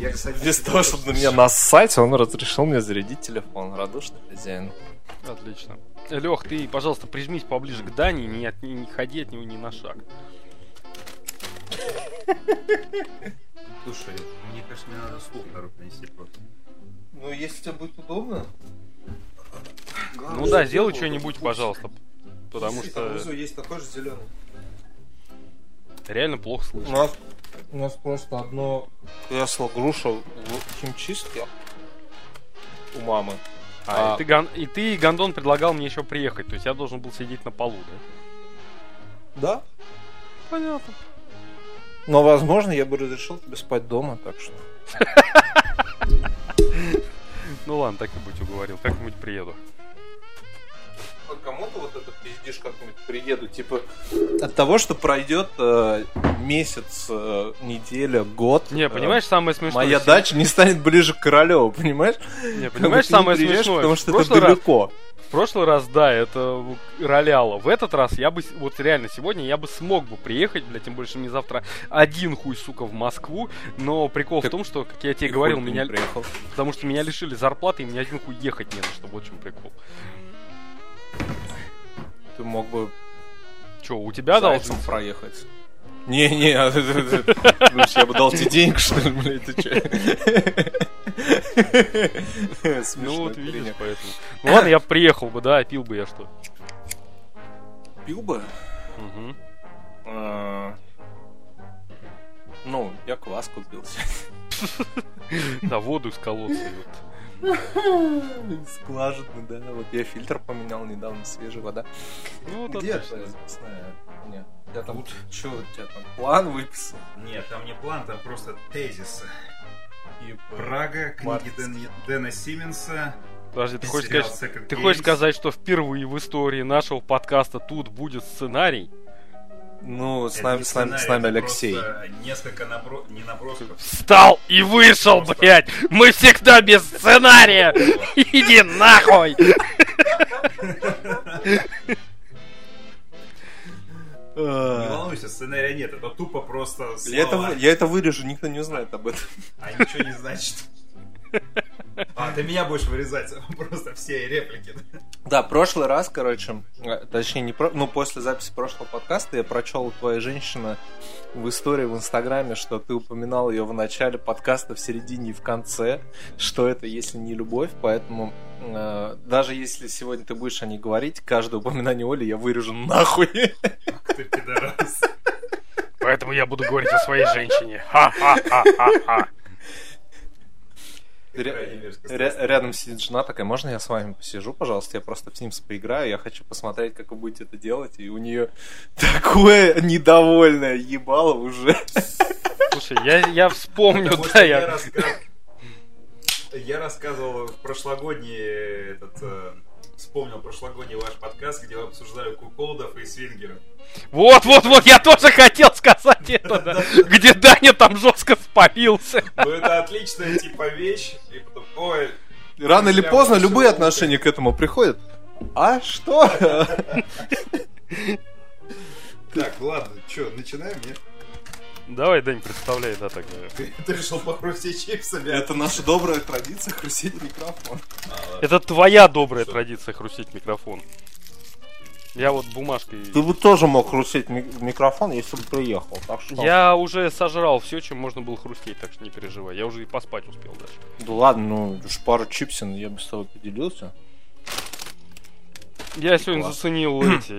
Я, кстати, без того, чтобы на меня нассать, он разрешил мне зарядить телефон. Радушный хозяин. Отлично. Лёх, ты, пожалуйста, прижмись поближе к Дане, не ходи от него ни на шаг. Слушай, мне кажется, мне надо стул на руку принести просто. Ну, если тебе будет удобно. Ну да, сделай что-нибудь, пожалуйста. Потому что... Внизу есть такой же зеленый. Реально плохо слышно. У нас просто одно кресло груша в химчистке у мамы. И ты, Гондон, предлагал мне еще приехать. То есть я должен был сидеть на полу, да? Да. Понятно. Но, возможно, я бы разрешил тебе спать дома, так что... Ну ладно, так и будь, уговорил. Как-нибудь приеду. Кому-то вот этот пиздишь как-нибудь приеду. Типа от того, что пройдет месяц, неделя, год. Не, понимаешь, самое смешное. Моя дача не станет ближе к Королеву, понимаешь? Не, понимаешь, самое смешное. Потому что это далеко. В прошлый раз, да, это роляло. В этот раз я бы, вот реально, сегодня я бы смог бы приехать, блядь, тем больше мне завтра один хуй, сука, в Москву. Но прикол в том, что, как я тебе говорил, меня приехал. Потому что меня лишили зарплаты, и мне один хуй ехать не на что. Вот в чем прикол. Ты мог бы... Че, у тебя должен проехать? Не-не, я бы дал тебе денег, что ли, блядь, ты че? Ну вот видишь, поэтому... Ну ладно, я приехал бы, да, пил бы я что? Пил бы? Ну, я квас купил. Да, воду из колодца. Скважины, да. Вот я фильтр поменял недавно, свежая вода. Ну, где это запасная? Нет. Я там... Че у тебя там? План выписан? Нет, там не план, там просто тезисы. И Прага, книги Дэна Симмонса. Подожди, ты хочешь сказать, что впервые в истории нашего подкаста тут будет сценарий? Ну, с нами Алексей. Несколько набросков. Встал и вышел, просто... блядь! Мы всегда без сценария! Иди нахуй! Не волнуйся, сценария нет, это тупо просто слова. Я это вырежу, никто не узнает об этом. А ничего не значит. А, ты меня будешь вырезать просто все реплики. Да, прошлый раз, короче, точнее, после записи прошлого подкаста я прочел твоя женщина в истории в Инстаграме, что ты упоминал ее в начале подкаста, в середине и в конце, что это, если не любовь, поэтому даже если сегодня ты будешь о ней говорить, каждое упоминание Оли я вырежу нахуй. Ах ты пидорас. Поэтому я буду говорить о своей женщине. Ха-ха-ха-ха-ха. Рядом сидит жена такая, можно я с вами посижу, пожалуйста, я просто в Sims поиграю, я хочу посмотреть, как вы будете это делать, и у нее такое недовольное ебало уже. Слушай, я вспомню, да, я рассказывал в прошлогодний вспомнил прошлогодний ваш подкаст, где вы обсуждали куколдов и свингеров. Вот, я тоже хотел сказать это, где Даня там жестко спалился. Ну это отличная типа вещь. Рано или поздно любые отношения к этому приходят. А что? Так, ладно, что, начинаем, нет? Давай, Дань, представляй, да, так. Ты решил похрустеть чипсами? Это наша добрая традиция хрустеть микрофон. Это твоя добрая традиция хрустеть микрофон. Я вот бумажкой... Ты бы тоже мог хрустеть микрофон, если бы приехал, так что... Я уже сожрал все, чем можно было хрустеть, так что не переживай. Я уже и поспать успел даже. Да ладно, ну уж пару чипсин я бы с тобой поделился. Я сегодня заценил эти...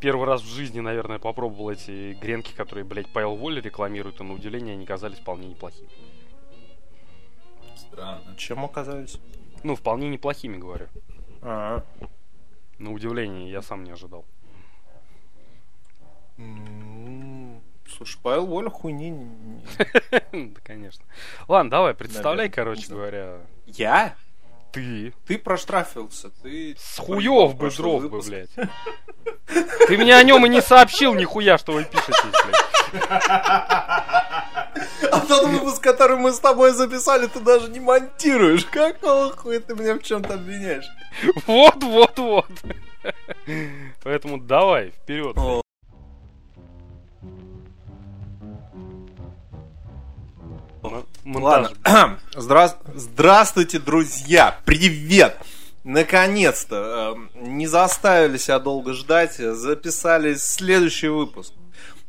Первый раз в жизни, наверное, попробовал эти гренки, которые, блядь, Павел Воля рекламирует, и на удивление они казались вполне неплохими. Странно. Чем оказались? Ну, вполне неплохими, говорю. А-а-а. На удивление, я сам не ожидал. Слушай, Павел Воля хуйни. Да, конечно. Ладно, давай, представляй, короче говоря. Я? Ты. Ты проштрафился. Ты с хуёв бы дров бы, блядь. Ты мне о нем и не сообщил нихуя, что вы пишете, блядь. А тот выпуск, который мы с тобой записали, ты даже не монтируешь. Какого хуя ты меня в чем-то обвиняешь? Вот. Поэтому давай, вперед. Ладно. Ладно. Здравствуйте, друзья! Привет! Наконец-то! Не заставили себя долго ждать, записали следующий выпуск.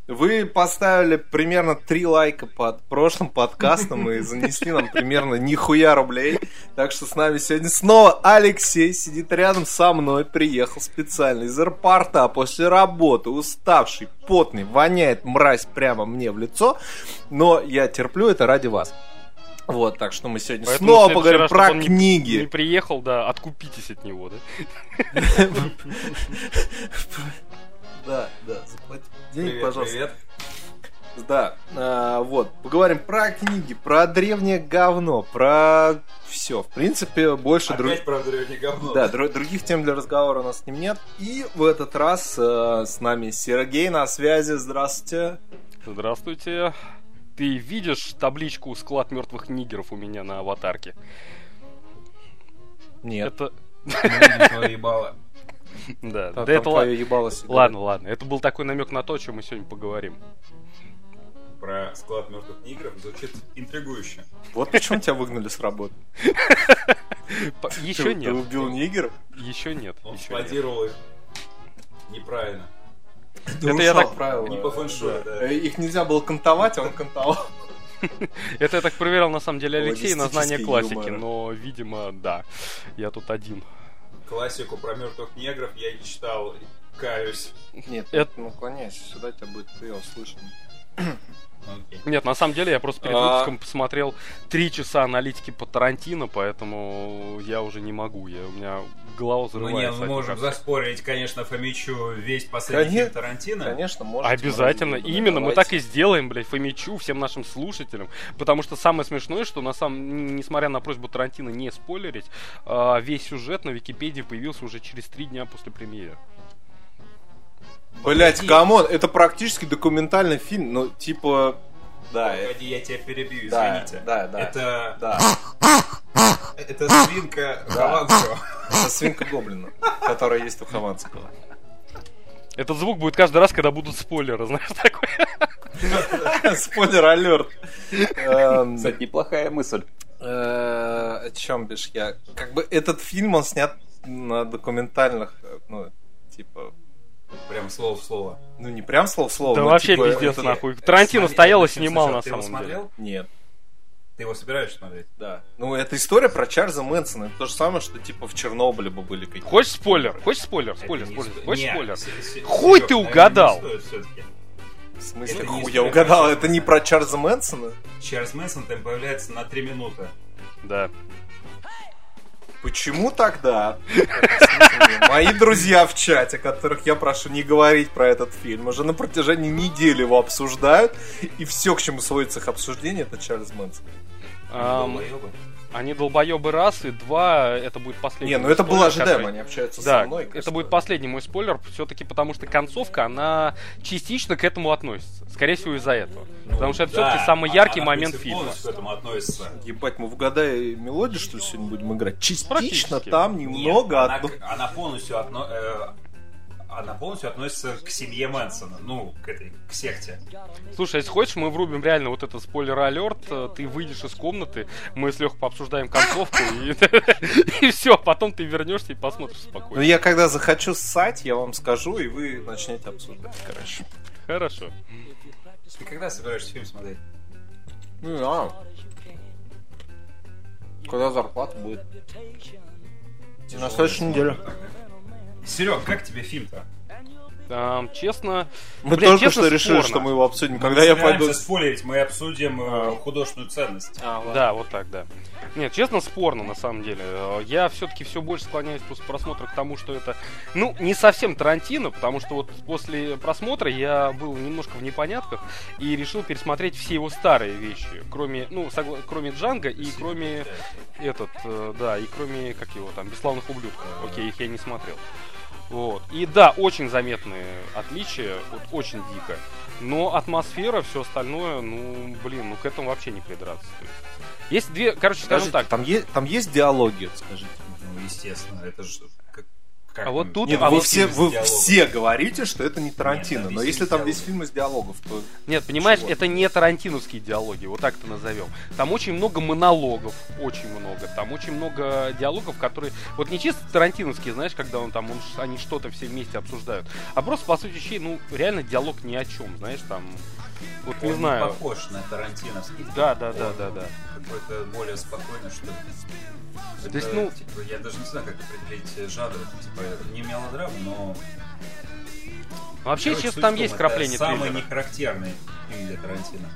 Вы поставили примерно 3 лайка под прошлым подкастом и занесли нам примерно нихуя рублей. Так что с нами сегодня снова Алексей сидит рядом со мной, приехал специально из аэропорта после работы, уставший, потный, воняет мразь прямо мне в лицо, но я терплю это ради вас. Вот, так что мы сегодня снова поговорим про книги. Не приехал, да, откупитесь от него, да? Да, заплати денег, привет, пожалуйста. Привет. Да, вот, поговорим про книги, про древнее говно, про все. В принципе, больше других... про древнее говно. Да, других тем для разговора у нас с ним нет. И в этот раз с нами Сергей на связи. Здравствуйте. Здравствуйте. Ты видишь табличку «Склад мертвых нигеров» у меня на аватарке? Нет. Это... Ебало. Да, да, это ладно. Это был такой намек на то, о чем мы сегодня поговорим. Про склад мертвых нигеров звучит интригующе. Вот почему тебя выгнали с работы. Еще нет. Ты убил нигеров? Еще нет. Он складировал их неправильно. Это я так правило. Не по фэншую, да. Их нельзя было кантовать, а он кантовал. Это я так проверял на самом деле Алексей на знание классики, но, видимо, да. Я тут один. Классику про мертвых негров я не читал, каюсь. Нет, наклоняйся, сюда тебя будет прием слышно. Okay. Нет, на самом деле я просто перед выпуском посмотрел 3 часа аналитики по Тарантино, поэтому я уже не могу, у меня голова взрывается. Мы не можем заспорить, конечно, Фомичу весь последний фильм Тарантино. Конечно, можно. Обязательно, именно, давайте. Мы так и сделаем, блядь, Фомичу, всем нашим слушателям, потому что самое смешное, что на самом, несмотря на просьбу Тарантино не спойлерить, весь сюжет на Википедии появился уже через 3 дня после премьеры. Блять, камон, это практически документальный фильм, но типа... Да, погоди, я тебя перебью, извините. Да. Это... Да. Это свинка Хованского. Это свинка гоблина, которая есть у Хованского. Этот звук будет каждый раз, когда будут спойлеры, знаешь, такой. Спойлер-алерт. Кстати, неплохая мысль. О чем бишь я? Как бы этот фильм, он снят на документальных, ну, типа... Прям слово в слово. Ну не прям слово в слово. Да вообще типа, пиздец это... нахуй. Тарантино стоял и снимал на самом деле. Ты его смотрел? Нет. Ты его собираешься смотреть? Да. Ну это история про Чарльза Мэнсона. Это то же самое, что типа в Чернобыле бы были какие-то. Хочешь спойлер? Хочешь спойлер? Хуй ты угадал! В смысле хуй я угадал? Это не про Чарльза Мэнсона? Чарльз Мэнсон там появляется на 3 минуты. Да. Почему тогда? Мои друзья в чате, которых я прошу не говорить про этот фильм, уже на протяжении недели его обсуждают, и все, к чему сводится их обсуждение, это Чарльз Мэнсон. Они долбоебы раз, и два, это будет последний. Не, ну это было ожидаемо, они общаются со мной. Это будет последний мой спойлер, все-таки потому что концовка, она частично к этому относится. Скорее всего, из-за этого. Потому что это все-таки самый яркий момент фильма. К этому относится. Ебать, мы в «Угадай мелодию», что ли, сегодня будем играть? Частично там немного относится. Она полностью относится к семье Мэнсона. Ну, к секте. Слушай, если хочешь, мы врубим реально вот этот спойлер-алерт. Ты выйдешь из комнаты, мы с Лёхой пообсуждаем концовку, и все, потом ты вернешься и посмотришь спокойно. Ну, я когда захочу ссать, я вам скажу, и вы начнете обсуждать, короче. Хорошо. Ты когда собираешься фильм смотреть? Не знаю. Когда зарплата будет? На следующей неделе. Серег, как тебе фильм-то? Честно... Мы только что решили, что мы его обсудим. Когда я пойду... спойлерить, мы обсудим художественную ценность. Да, вот так, да. Нет, честно, спорно, на самом деле. Я все-таки все больше склоняюсь после просмотра к тому, что это... Ну, не совсем Тарантино, потому что вот после просмотра я был немножко в непонятках и решил пересмотреть все его старые вещи. Кроме Джанго и кроме... и кроме, как его там, «Бесславных ублюдков». Окей, их я не смотрел. Вот. И да, очень заметные отличия, вот очень дико. Но атмосфера, все остальное, к этому вообще не придраться. Есть две, короче, скажем так. Там есть диалоги, скажите. Ну, естественно, это же А вот тут... Нет, вы все говорите, что это не Тарантино. Нет, но если там весь фильм из диалогов, то... Нет, понимаешь, чего? Это не тарантиновские диалоги, вот так-то назовем. Там очень много монологов, очень много. Там очень много диалогов, которые... Вот не чисто тарантиновские, знаешь, когда он там, они что-то все вместе обсуждают. А просто, по сути, реально диалог ни о чем, знаешь, там... Вот он не знаю. Похож на тарантиновский. Да. Какой-то более спокойный, что ли. То есть, типа, я даже не знаю, как определить жанр. Типа, не мелодрама, но... Вообще, честно, там есть крапление триллера. Самый нехарактерный фильм для Тарантино.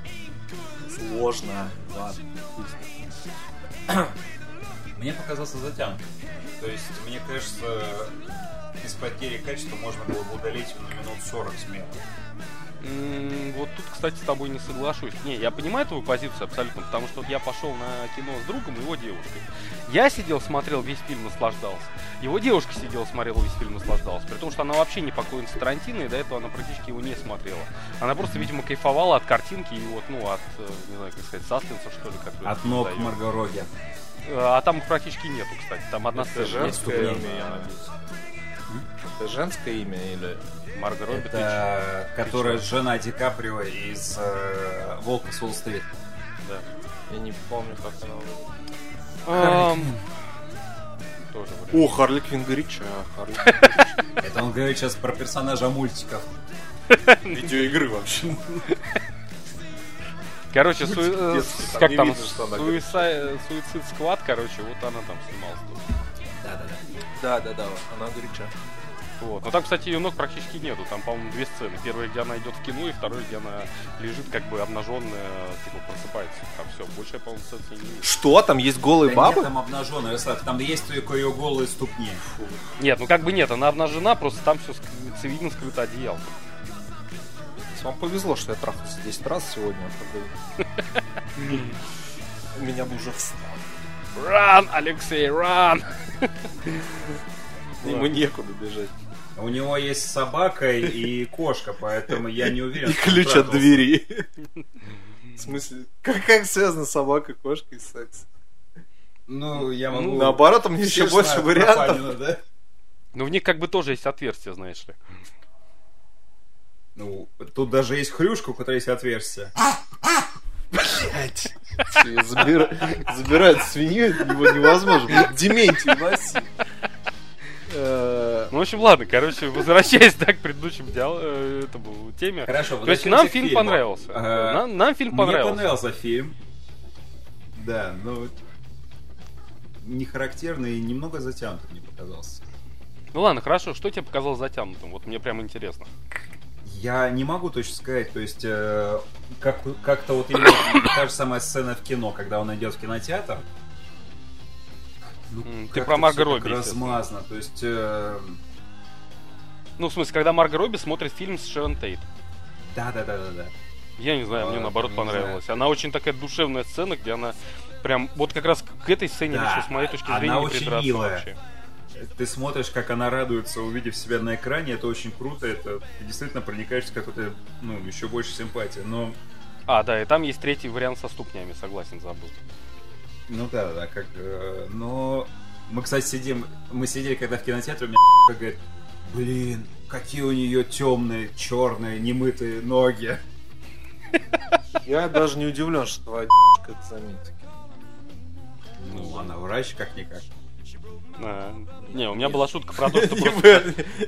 Сложно. Ладно. Мне показался затянут. То есть, мне кажется, из потери качества можно было бы удалить на минут 40 смело. Вот тут, кстати, с тобой не соглашусь. Не, я понимаю твою позицию абсолютно, потому что вот я пошел на кино с другом и его девушкой. Я сидел, смотрел весь фильм, наслаждался. Его девушка сидела, смотрела весь фильм, наслаждалась. При том, что она вообще не поклонница Тарантино, и до этого она практически его не смотрела. Она просто, видимо, кайфовала от картинки и вот, от, не знаю, как сказать, саспенса, что ли, как-то. От ног Марго Робби. А там их практически нету, кстати. Там одна сцена. Это женское имя или... Марго Робби, которая жена Ди Каприо из «Волка с Уолл-стрит». Да. Я не помню, как она была. О, Харли Квинн горяча. Это он говорит сейчас про персонажа мультиков. Видеоигры вообще. Короче, как там? Suicide Squad, короче, вот она там снималась. Да. Она горяча. Вот. Но там, кстати, ее ног практически нету. Там, по-моему, две сцены. Первая, где она идет в кино, и вторая, где она лежит как бы обнаженная, типа просыпается. Там все, больше я, по-моему, сцены не вижу. Что? Там есть голые бабы? Нет, там обнаженная, Ярослав. Там есть только ее голые ступни. Фу. Нет, нет, она обнажена, просто там все видно скрыто одеялком. Вам повезло, что я трахнулся 10 раз сегодня. У меня бы уже встал. Ран, Алексей, ран! Ему некуда бежать. У него есть собака и кошка, поэтому я не уверен. И ключ от двери. В смысле, как связана собака, кошка и секс? Ну, я могу... Наоборот, у меня еще больше вариантов. Ну, в них как бы тоже есть отверстие, знаешь ли. Ну, тут даже есть хрюшка, у которой есть отверстие. Блять! Забирают свинью, его невозможно. Дементий Василий. Ну, в общем, ладно, возвращаясь к предыдущему теме. Хорошо, то есть нам фильм понравился. Нам фильм понравился. Мне понравился фильм. Да, но нехарактерный и немного затянутым мне показался. Ну ладно, хорошо, что тебе показалось затянутым? Вот мне прям интересно. Я не могу точно сказать, то есть как-то вот именно та же самая сцена в кино, когда он идет в кинотеатр. Ну, ты про Марго Робби. Размазано, то есть... Ну, в смысле, когда Марго Робби смотрит фильм с Шерон Тейт. Да. Я не знаю, мне наоборот понравилось. Знаю. Она очень такая душевная сцена, где она прям... Вот как раз к этой сцене, лично с моей точки зрения, она не очень милая. Вообще. Ты смотришь, как она радуется, увидев себя на экране, это очень круто, это ты действительно проникаешься какой-то, еще больше симпатии, но... А, да, и там есть третий вариант со ступнями, согласен, забыл. Ну да, как... Но мы, кстати, сидели когда в кинотеатре, у меня говорит, блин, какие у нее темные, черные, немытые ноги. Я даже не удивлен, что твоя это заметит. Ну, она врач как-никак. Не, у меня была шутка про то,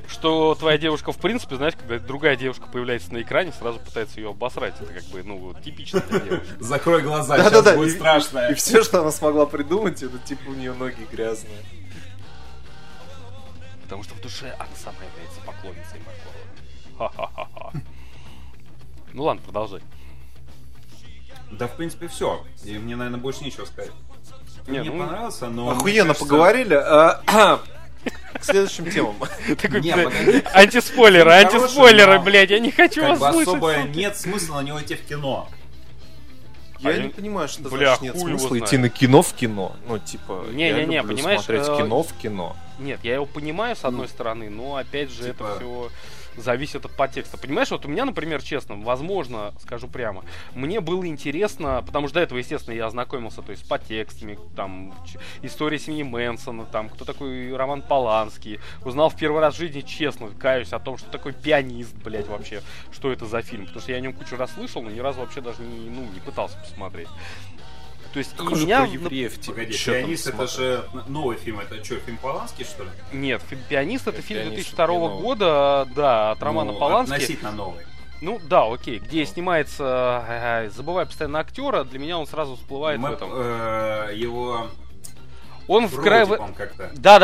что твоя девушка, в принципе, знаешь, когда другая девушка появляется на экране, сразу пытается ее обосрать. Это как бы, типично для девушки. Закрой глаза, сейчас будет страшно. И все, что она смогла придумать, это типа у нее ноги грязные. Потому что в душе она сама является поклонницей Марго Робби. Ха-ха-ха-ха. Ну ладно, продолжай. Да, в принципе, все. И мне, наверное, больше нечего сказать. Мне понравился, но... Охуенно поговорили. К следующим темам. Антиспойлеры, блядь, я не хочу вас слышать. Особо нет смысла на него идти в кино. Я не понимаю, что значит нет смысла идти на кино в кино. Ну, типа, я люблю смотреть кино в кино. Нет, я его понимаю, с одной стороны, но, опять же, это все... зависит от подтекста. Понимаешь, вот у меня, например, честно, возможно, скажу прямо, мне было интересно, потому что до этого, естественно, я ознакомился, то есть, с подтекстами, там, история семьи Мэнсона, там, кто такой Роман Поланский, узнал в первый раз в жизни, честно, каюсь, о том, что такой «Пианист», блять, вообще, что это за фильм, потому что я о нем кучу раз слышал, но ни разу вообще даже не пытался посмотреть. То есть и меня... Погоди, «Пианист» это же новый фильм, это что, фильм Полански, что ли? Нет, «Пианист» это фильм 2002 года, да, от Романа Полански. Относительно новый. Ну да, окей, где снимается, забывая постоянно актера, для меня он сразу всплывает в этом. Его... Он в край... Да.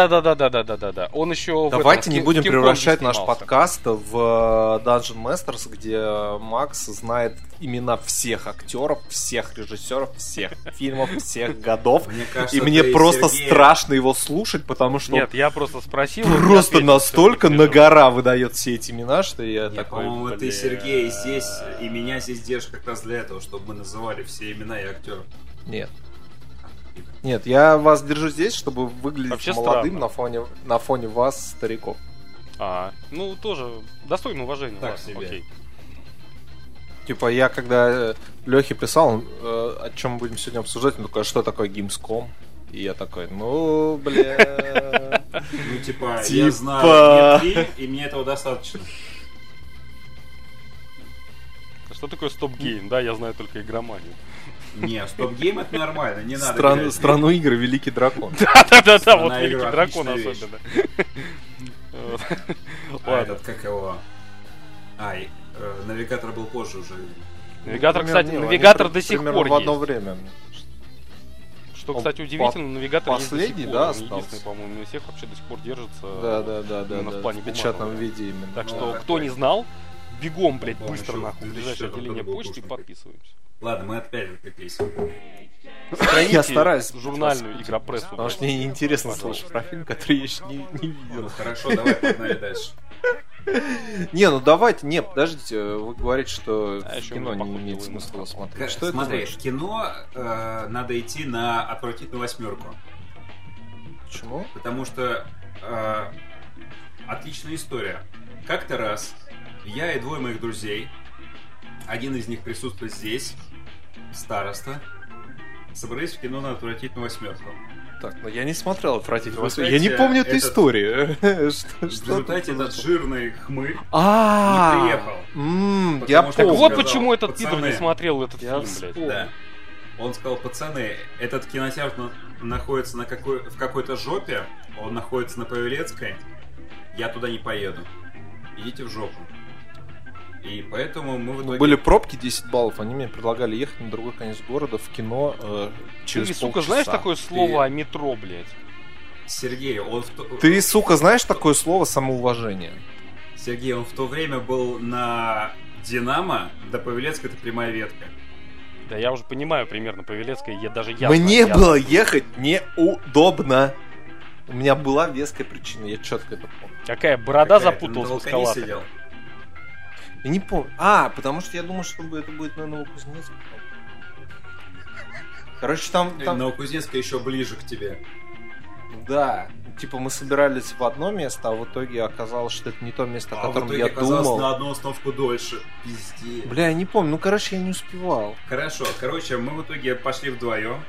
Он еще. Давайте не будем превращать наш подкаст в Dungeon Masters, где Макс знает имена всех актеров, всех режиссеров, всех фильмов, всех годов. И мне просто страшно его слушать, потому что. Нет, я просто спросил. Просто настолько на гора выдает все эти имена, что я такой. По-моему, ты, Сергей, здесь и меня здесь держишь как раз для этого, чтобы мы называли все имена и актеров. Нет, я вас держу здесь, чтобы выглядеть вообще молодым на фоне вас, стариков. Ну тоже достойно уважения так вас. Окей. Типа я когда Лёхе писал, о чем мы будем сегодня обсуждать, он такой, что такое Gamescom? И я такой, ну, бля... Ну типа, я знаю, и мне этого достаточно. Что такое стоп-гейм? Да, я знаю только игроманию. Не, стоп-гейм это нормально, не надо. Страну игр «Великий дракон». Да, вот «Великий дракон» особенно. А этот, как его... «Навигатор» был позже уже. «Навигатор», кстати, «Навигатор» до сих пор есть. Примерно в одно время. Что, кстати, удивительно, «Навигатор» есть до сих пор. Последний, да, остался. По-моему, у всех вообще до сих пор держится. Да, в печатном виде именно. Так что, кто не знал, бегом, блядь, быстро нахуй в ближайшее отделение почты и подписываемся. Ладно, мы опять отвлеклись. Я стараюсь журнальную игропрессу. Потому что мне неинтересно слушать про фильм, который я еще не видел. Ну хорошо, давай погнали дальше. Не, ну давайте, не, подождите, вы говорите, что кино не имеет смысла смотреть. Смотри, в кино надо идти на отвратительную восьмерку. Почему? Потому что отличная история. Как-то раз я и двое моих друзей, один из них присутствует здесь, староста, собрались в кино на «Отвратительную восьмерку». Так, но я не смотрел «Отвратительную восьмерку». Я не помню эту историю. В результате этот жирный хмырь не приехал. Я помню. Вот почему этот пидор не смотрел этот фильм, блядь. Он сказал, пацаны, этот кинотеатр находится в какой-то жопе, он находится на Павелецкой, я туда не поеду. Идите в жопу. И поэтому мы в итоге... Были пробки 10 баллов, они мне предлагали ехать на другой конец города в кино через полчаса. Ты, сука, знаешь такое слово о метро, блядь? Сергей, он... Ты, сука, знаешь такое слово самоуважение? Сергей, он в то время был на «Динамо», до Павелецкой это прямая ветка. Да я уже понимаю примерно, Павелецкая, я даже ясно... Мне было ехать неудобно. У меня была веская причина, я четко это помню. Какая борода запуталась в эскалаторе. Я не помню. Потому что я думал, что это будет на Новокузнецке. Короче, там... Новокузнецкая еще ближе к тебе. Да. Типа мы собирались в одно место, а в итоге оказалось, что это не то место, о котором я думал. А в итоге на одну остановку дольше. Пиздец. Бля, я не помню. Я не успевал. Хорошо. Короче, мы в итоге пошли вдвоем.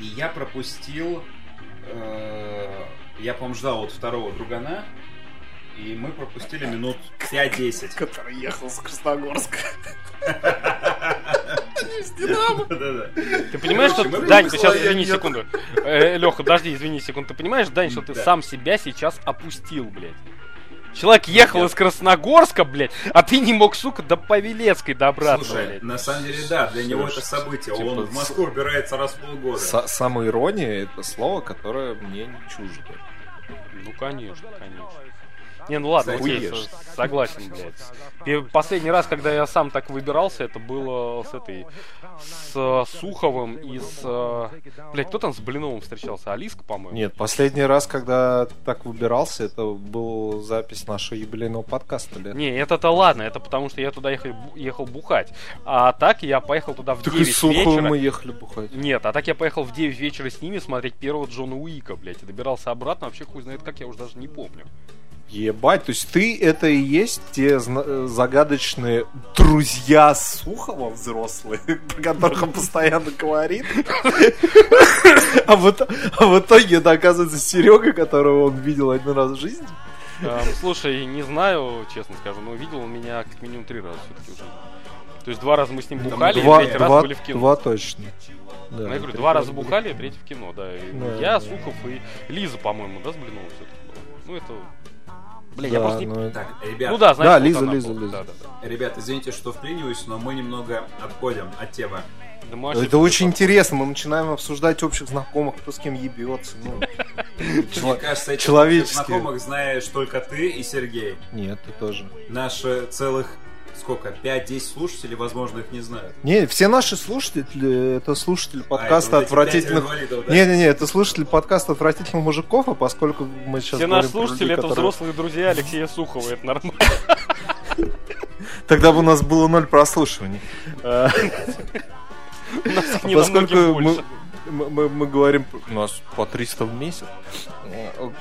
И я пропустил... Я, по-моему, ждал вот второго другана. И мы пропустили минут 5-10. Который ехал с Красногорска. Ты понимаешь, что... Дань, сейчас, извини, секунду. Лёха, подожди, извини, секунду. Ты понимаешь, Дань, что ты сам себя сейчас опустил, блядь? Человек ехал из Красногорска, блядь, а ты не мог, сука, до Павелецкой добраться. Слушай, блядь. На самом деле, да, для него это событие. Типа, он в Москву убирается раз в полгода. Самоирония — это слово, которое мне не чуждо. Ну, конечно. Не, ну ладно, окей, согласен, блядь. Последний раз, когда я сам так выбирался, это было с Суховым и с... Блядь, кто там с Блиновым встречался? Алиска, по-моему? Нет, последний раз, когда так выбирался, это была запись нашего юбилейного подкаста, блядь. Не, это-то ладно, это потому что я туда ехал бухать. А так я поехал туда в 9 вечера. Так и с Суховым мы ехали бухать. Нет, а так я поехал в 9 вечера с ними смотреть первого Джона Уика, блядь. И добирался обратно, вообще хуй знает как, я уже даже не помню. Ебать, то есть ты это и есть те загадочные друзья Сухова взрослые, про которых он постоянно говорит. А в итоге это оказывается Серега, которого он видел один раз в жизни. Слушай, не знаю, честно скажу, но видел он меня как минимум 3 раза все-таки уже. То есть 2 раза мы с ним бухали, и 3 раза были в кино. 2 точно. Да, я говорю, 2 раза бухали, а 3 в кино, да. Я, Сухов и Лиза, по-моему, да, сблинула все-таки была. Ну это... Блин, да, я просто не... Но... Так, ребят... Ну да, знаете, да, Лиза. Да. Ребят, извините, что вклиниваюсь, но мы немного отходим от темы. Да, это очень интересно, мы начинаем обсуждать общих знакомых, кто с кем ебется. Мне кажется, этих знакомых знаешь только ты и Сергей. Нет, ты тоже. Наши целых... Сколько? 5-10 слушателей, возможно, их не знают. Не, все наши слушатели, это слушатели подкаста это вот отвратительных... Да? Не-не-не, это слушатели подкаста отвратительных мужиков, а поскольку мы сейчас... Все наши слушатели, людей, это которые... взрослые друзья Алексея Сухова, это нормально. Тогда бы у нас было 0 прослушиваний. Поскольку мы говорим... У нас по 300 в месяц.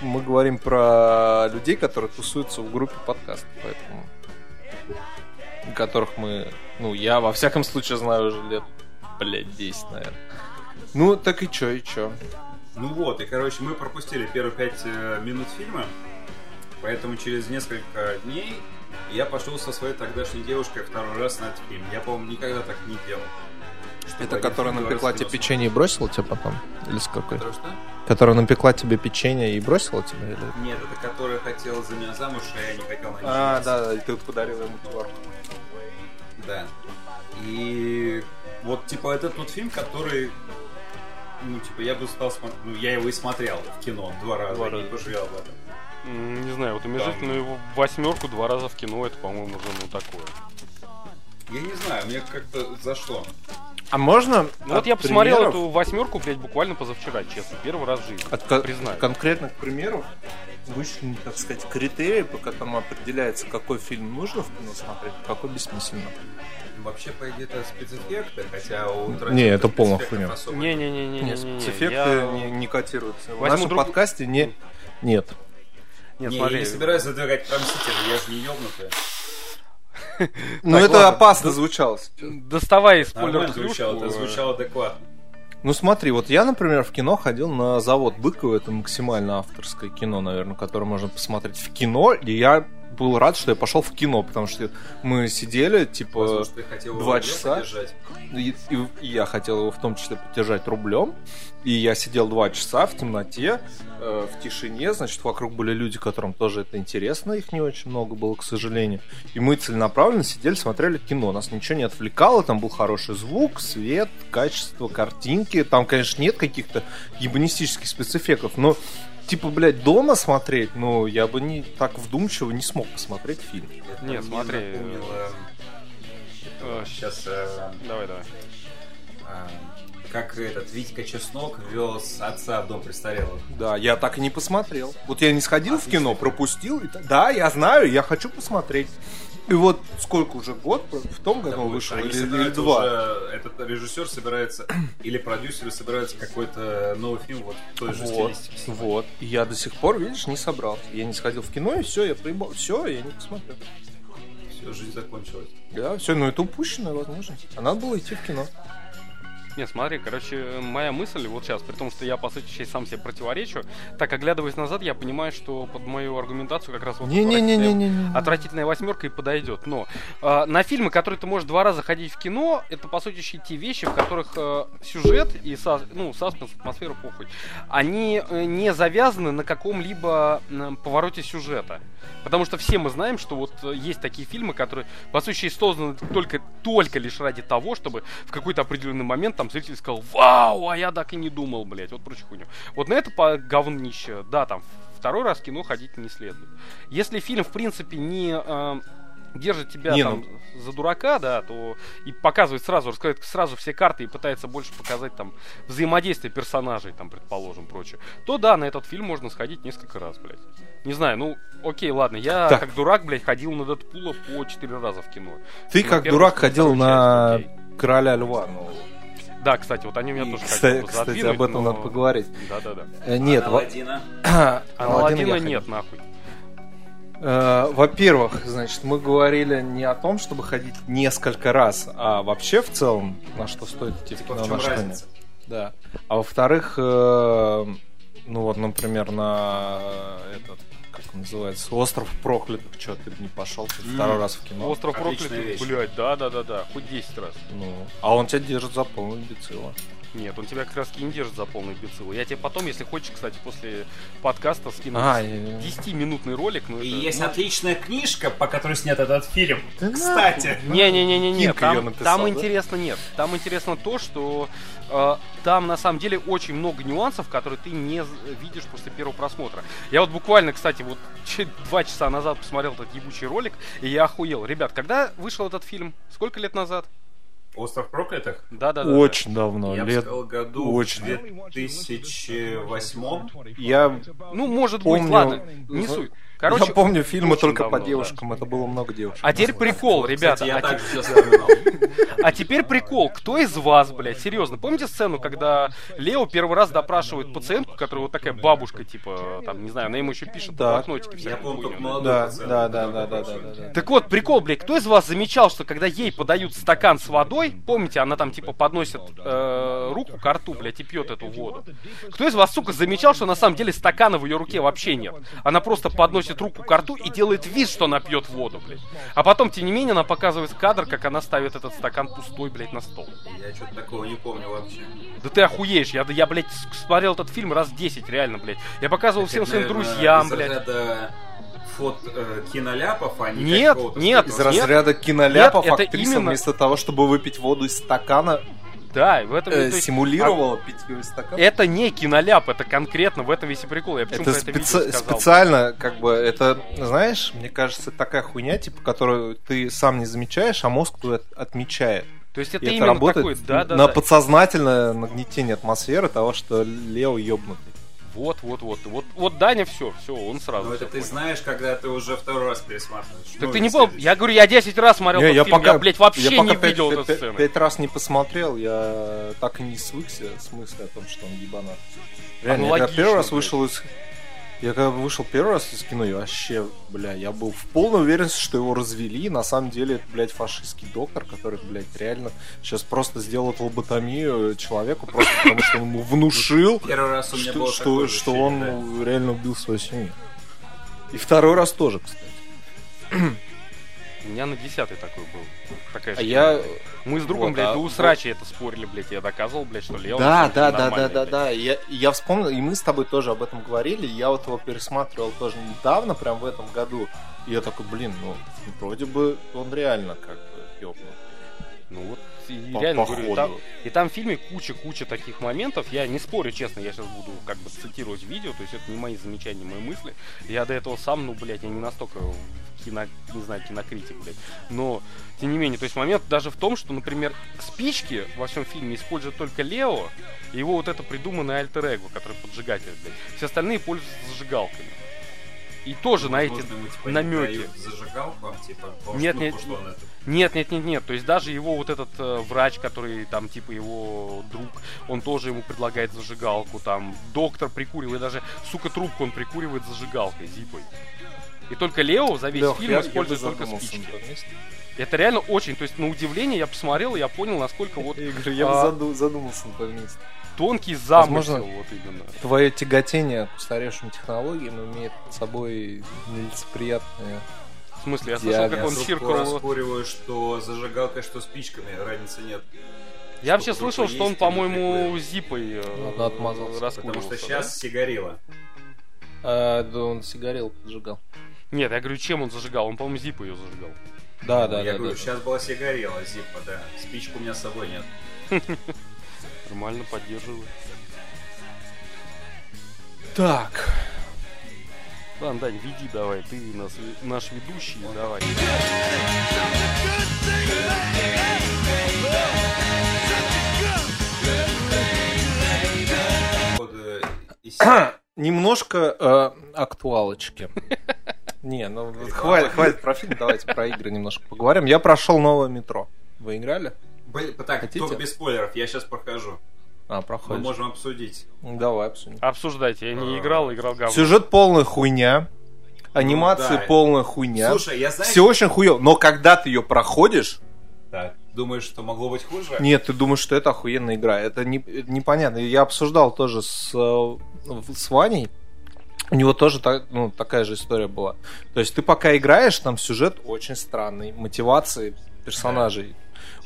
Мы говорим про людей, которые тусуются в группе подкастов, поэтому... которых мы, ну, я во всяком случае знаю уже лет, 10, наверное. Ну, так и чё, Ну вот, и, короче, мы пропустили первые 5 минут фильма, поэтому через несколько дней я пошел со своей тогдашней девушкой 2 раз на этот фильм. Я, по-моему, никогда так не делал. Это которая напекла тебе печенье и бросила тебя потом? Или с какой? Которая что? Которая напекла тебе печенье и бросила тебя? Или... Нет, это которая хотела за меня замуж, а я не хотел на нее. А, да, и ты подарил ему творог. Да. И вот, типа, это тот фильм, который, ну, типа, я бы стал смотреть... Ну, я его и смотрел в кино 2 раза. 2 раза. Не пожалел об этом. Не знаю, вот умежительно его 8 2 раза в кино, это, по-моему, уже, ну, такое. Я не знаю, мне как-то зашло. А можно? Ну вот я посмотрел примеров? Эту 8, блядь, буквально позавчера, честно. 1 раз в жизни, признаю. Конкретных примеров вышли, так сказать, критерии, по которым определяется, какой фильм нужно в кино смотреть, какой бессмысленно. Вообще, по идее, это спецэффекты, хотя у Трофима... Не, это полная хуйня. Не-не-не-не-не. Спецэффекты не котируются. В нашем подкасте нет. Нет, смотри. Я не собираюсь задвигать про Мстителя, я же не ёбнутая. Ну это ладно. Опасно звучало. Доставай спойлер. Это звучало адекватно. Ну смотри, вот я, например, в кино ходил на завод Быкова. Это максимально авторское кино, наверное, которое можно посмотреть в кино. И я был рад, что я пошел в кино, потому что мы сидели, типа, 2 часа. И я хотел его в том числе поддержать рублем. И я сидел 2 часа в темноте, в тишине, значит, вокруг были люди, которым тоже это интересно, их не очень много было, к сожалению. И мы целенаправленно сидели, смотрели кино, нас ничего не отвлекало, там был хороший звук, свет, качество картинки, там, конечно, нет каких-то ебанистических спецэффектов, но, типа, блядь, дома смотреть, ну, я бы не так вдумчиво не смог посмотреть фильм. Нет, смотри... Сейчас... Давай. Как этот Витька Чеснок вез отца в дом престарелых. Да, я так и не посмотрел. Вот я не сходил в кино, пропустил. Да, я знаю, я хочу посмотреть. И вот сколько уже год, в том году вышел, или 2. Уже, этот режиссер собирается, или продюсеры собираются какой-то новый фильм вот в той же стилистике. Вот, и я до сих пор, видишь, не собрал. Я не сходил в кино, и все, я прибал. Все, я не посмотрел. Все, жизнь закончилась. Да, все, но это упущенная возможность. А надо было идти в кино. Не, смотри, короче, моя мысль вот сейчас, при том, что я, по сути, сейчас сам себе противоречу, так, оглядываясь назад, я понимаю, что под мою аргументацию как раз вот отвратительная 8 и подойдет. Но на фильмы, которые ты можешь 2 раза ходить в кино, это, по сути, те вещи, в которых сюжет и саспенс, атмосфера, похуй, они не завязаны на каком-либо повороте сюжета. Потому что все мы знаем, что вот есть такие фильмы, которые, по сути, созданы только лишь ради того, чтобы в какой-то определенный момент там зритель сказал: вау, а я так и не думал, блять, вот прочую хуйню. Вот на это по говнище, да, там 2 раз в кино ходить не следует. Если фильм, в принципе, не держит тебя за дурака, да, то и показывает сразу, раскрывает сразу все карты и пытается больше показать там взаимодействие персонажей, там, предположим, прочее, то да, на этот фильм можно сходить несколько раз, блядь. Не знаю, ну, окей, ладно, я так, как дурак, блядь, ходил на Дэдпула по 4 раза в кино. Ты как дурак ходил на Короля Льва нового. Да, кстати, вот они у меня тоже хотели бы задвинуть. Кстати, об этом надо поговорить. Да. Нет, Аладдина. Аладдина нет, нахуй. Во-первых, значит, мы говорили не о том, чтобы ходить несколько раз, а вообще в целом, на что стоит идти в чем разница? Да. А во-вторых, ну вот, например, на этот, как он называется, «Остров проклятых», чё ты не пошел второй раз в кино. «Остров проклятых», блядь, да, хоть 10 раз. Ну, а он тебя держит за полную бицилла. Нет, он тебя как раз не держит за полную бицилу. Я тебе потом, если хочешь, кстати, после подкаста скину 10-минутный ролик. И есть отличная книжка, по которой снят этот фильм. Да, кстати. Не-не-не, там интересно нет. Там интересно то, что там на самом деле очень много нюансов, которые ты не видишь после первого просмотра. Я вот буквально, кстати, вот 2 часа назад посмотрел этот ебучий ролик, и я охуел. Ребят, когда вышел этот фильм? Сколько лет назад? «Остров проклятых»? Да. Очень давно. Я бы сказал, году очень. в 2008. Я... Ну, может помню... быть, ладно, не суть. Короче, я помню фильмы только давно, по девушкам, да. Это было много девушек. А теперь прикол, ребята. А теперь прикол, кто из вас, блядь, серьезно, помните сцену, когда Лео первый раз допрашивает пациентку, которая вот такая бабушка, типа, там, не знаю, она ему еще пишет блокнотики всякие. Да. Так вот, прикол, блядь, кто из вас замечал, что когда ей подают стакан с водой, помните, она там, типа, подносит руку ко рту, блядь, и пьет эту воду. Кто из вас, сука, замечал, что на самом деле стакана в ее руке вообще нет? Она просто подносит руку к рту и делает вид, что она пьет воду, блядь. А потом, тем не менее, она показывает кадр, как она ставит этот стакан пустой, блядь, на стол. Я что-то такого не помню вообще. Да ты охуеешь. Я блядь, смотрел этот фильм раз 10, реально, блядь. Я показывал так всем это, наверное, своим друзьям, блядь. Это... Фот киноляпов, а не какого-то... Нет, из разряда киноляпов актриса именно... вместо того, чтобы выпить воду из стакана... Да, в этом есть... симулировала питьевый стакан. Это не киноляп, это конкретно в этом весь прикол. Я почему-то это специально, как бы, это, знаешь, мне кажется, такая хуйня, типа, которую ты сам не замечаешь, а мозг твой отмечает. То есть это работает такой, на подсознательное нагнетение атмосферы того, что Лео ёбнутый. Вот, Даня, все, он сразу. Ну, это ты понял. Знаешь, когда ты уже второй раз пересматриваешь. Так ну, ты не помнишь. Я говорю, я 10 раз смотрел этот фильм, я, блядь, вообще не видел эту сцену. 5 раз не посмотрел, я так и не свыкся с мыслью о том, что он ебанат. Реально, я первый раз вышел из... Я когда вышел первый раз из кино, я вообще, бля, я был в полной уверенности, что его развели. На самом деле, это, блядь, фашистский доктор, который, блядь, реально сейчас просто сделал лоботомию человеку, просто потому что он ему внушил, что он реально убил свою семью. И второй раз тоже, кстати. У меня на 10-й такой был. Мы с другом, блядь, до усрачи это спорили, блядь, я доказывал, блядь, что Леон... Да, я вспомнил, и мы с тобой тоже об этом говорили, я вот его пересматривал тоже недавно, прям в этом году, и я такой, блин, ну, вроде бы он реально как бы ёбнул. Ну вот, и реально, говорю, и там в фильме куча таких моментов, я не спорю, честно, я сейчас буду как бы цитировать видео, то есть это не мои замечания, мои мысли, я до этого сам, ну, блядь, я не настолько... кинокритик, блядь. Но, тем не менее, то есть момент даже в том, что, например, спички во всем фильме используют только Лео и его вот это придуманное альтер-эго, который поджигатель, блядь. Все остальные пользуются зажигалками. И тоже на эти намеки. Нет. То есть даже его вот этот врач, который там типа его друг, он тоже ему предлагает зажигалку. Там доктор прикурил, и даже, сука, трубку он прикуривает зажигалкой, зипой. И только Лео за весь фильм использует только спички. Это реально очень... То есть, на удивление, я посмотрел, и я понял, насколько вот... Я бы задумался на том месте. Тонкий замысел, вот именно. Твое тяготение к устаревшим технологиям имеет под собой нелицеприятные... В смысле? Я слышал, как он Сиркл... Я раскуриваю, что зажигалкой, что спичками, разницы нет. Я вообще слышал, что он, по-моему, зипой раскуривался. Потому что сейчас сигарила. Да, он сигарил поджигал. Нет, я говорю, чем он зажигал? Он, по-моему, зипа ее зажигал. Я говорю, сейчас была сигарела, зипа, да. Спичку у меня с собой нет. Нормально, поддерживаю. Так. Ладно, Дань, веди давай. Ты наш ведущий, давай. Немножко актуалочки. Хватит про фильм, давайте про игры немножко поговорим. Я прошел новое «Метро». Вы играли? Так, только без спойлеров, я сейчас прохожу. Проходишь. Мы можем обсудить. Давай обсудим. Обсуждайте, я не играл говно. Сюжет полная хуйня. Анимации полная хуйня. Слушай, я знаю... Все очень хуёво, но когда ты ее проходишь... Так. Думаешь, что могло быть хуже? Нет, ты думаешь, что это охуенная игра. Это непонятно. Я обсуждал тоже с Ваней. У него тоже такая же история была. То есть ты пока играешь, там сюжет очень странный. Мотивации персонажей.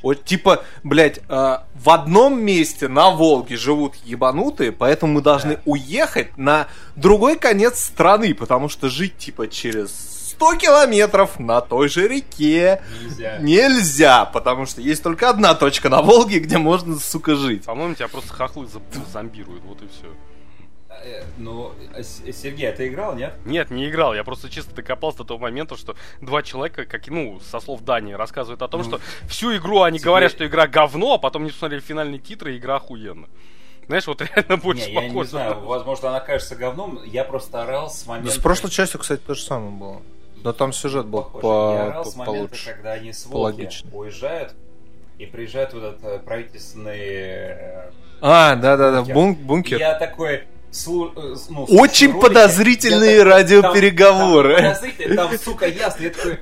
Вот, типа, блядь, в одном месте на Волге живут ебанутые, поэтому мы должны уехать на другой конец страны, потому что жить, типа, через... 100 километров на той же реке нельзя, потому что есть только одна точка на Волге, где можно, сука, жить. По-моему, тебя просто хохлы зомбируют, вот и все. Ну, Сергей, а ты играл, нет? Нет, не играл, я просто чисто докопался до того момента, что два человека, как, со слов Дани, рассказывают о том, что всю игру они говорят, что игра говно, а потом не смотрели финальные титры, и игра охуенна. Знаешь, вот реально больше похоже. Я не знаю, возможно, она кажется говном, я просто орал с момента... Ну, с прошлой частью, кстати, то же самое было. Но там сюжет был получше, когда они с Волги уезжают и приезжают в этот правительственный... бункер. Я такой... Очень подозрительные радиопереговоры. Там, сука, ясно. Я такой...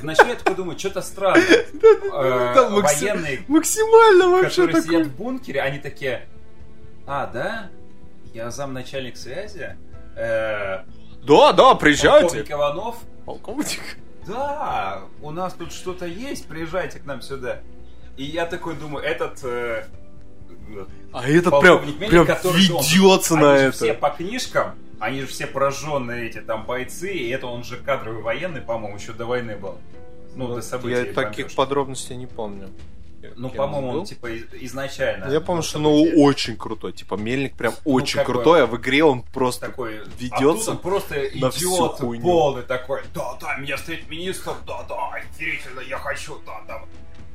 Вначале я такой думаю, что-то странное. Военные, которые сидят в бункере, они такие... А, да? Я замначальник связи? Да, приезжайте. Полковник Иванов. Полковник? Да, у нас тут что-то есть, приезжайте к нам сюда. И я такой думаю, этот прям ведется на это. Они же все по книжкам, они же все пораженные эти там бойцы, и это он же кадровый военный, по-моему, еще до войны был. До событий. Я таких подробностей не помню. По-моему, он типа изначально. Я помню, что очень крутой. Типа Мельник прям очень крутой, а в игре он просто такой, ведется. Он просто идиот полный такой. Да, меня встретит министр, действительно, я хочу,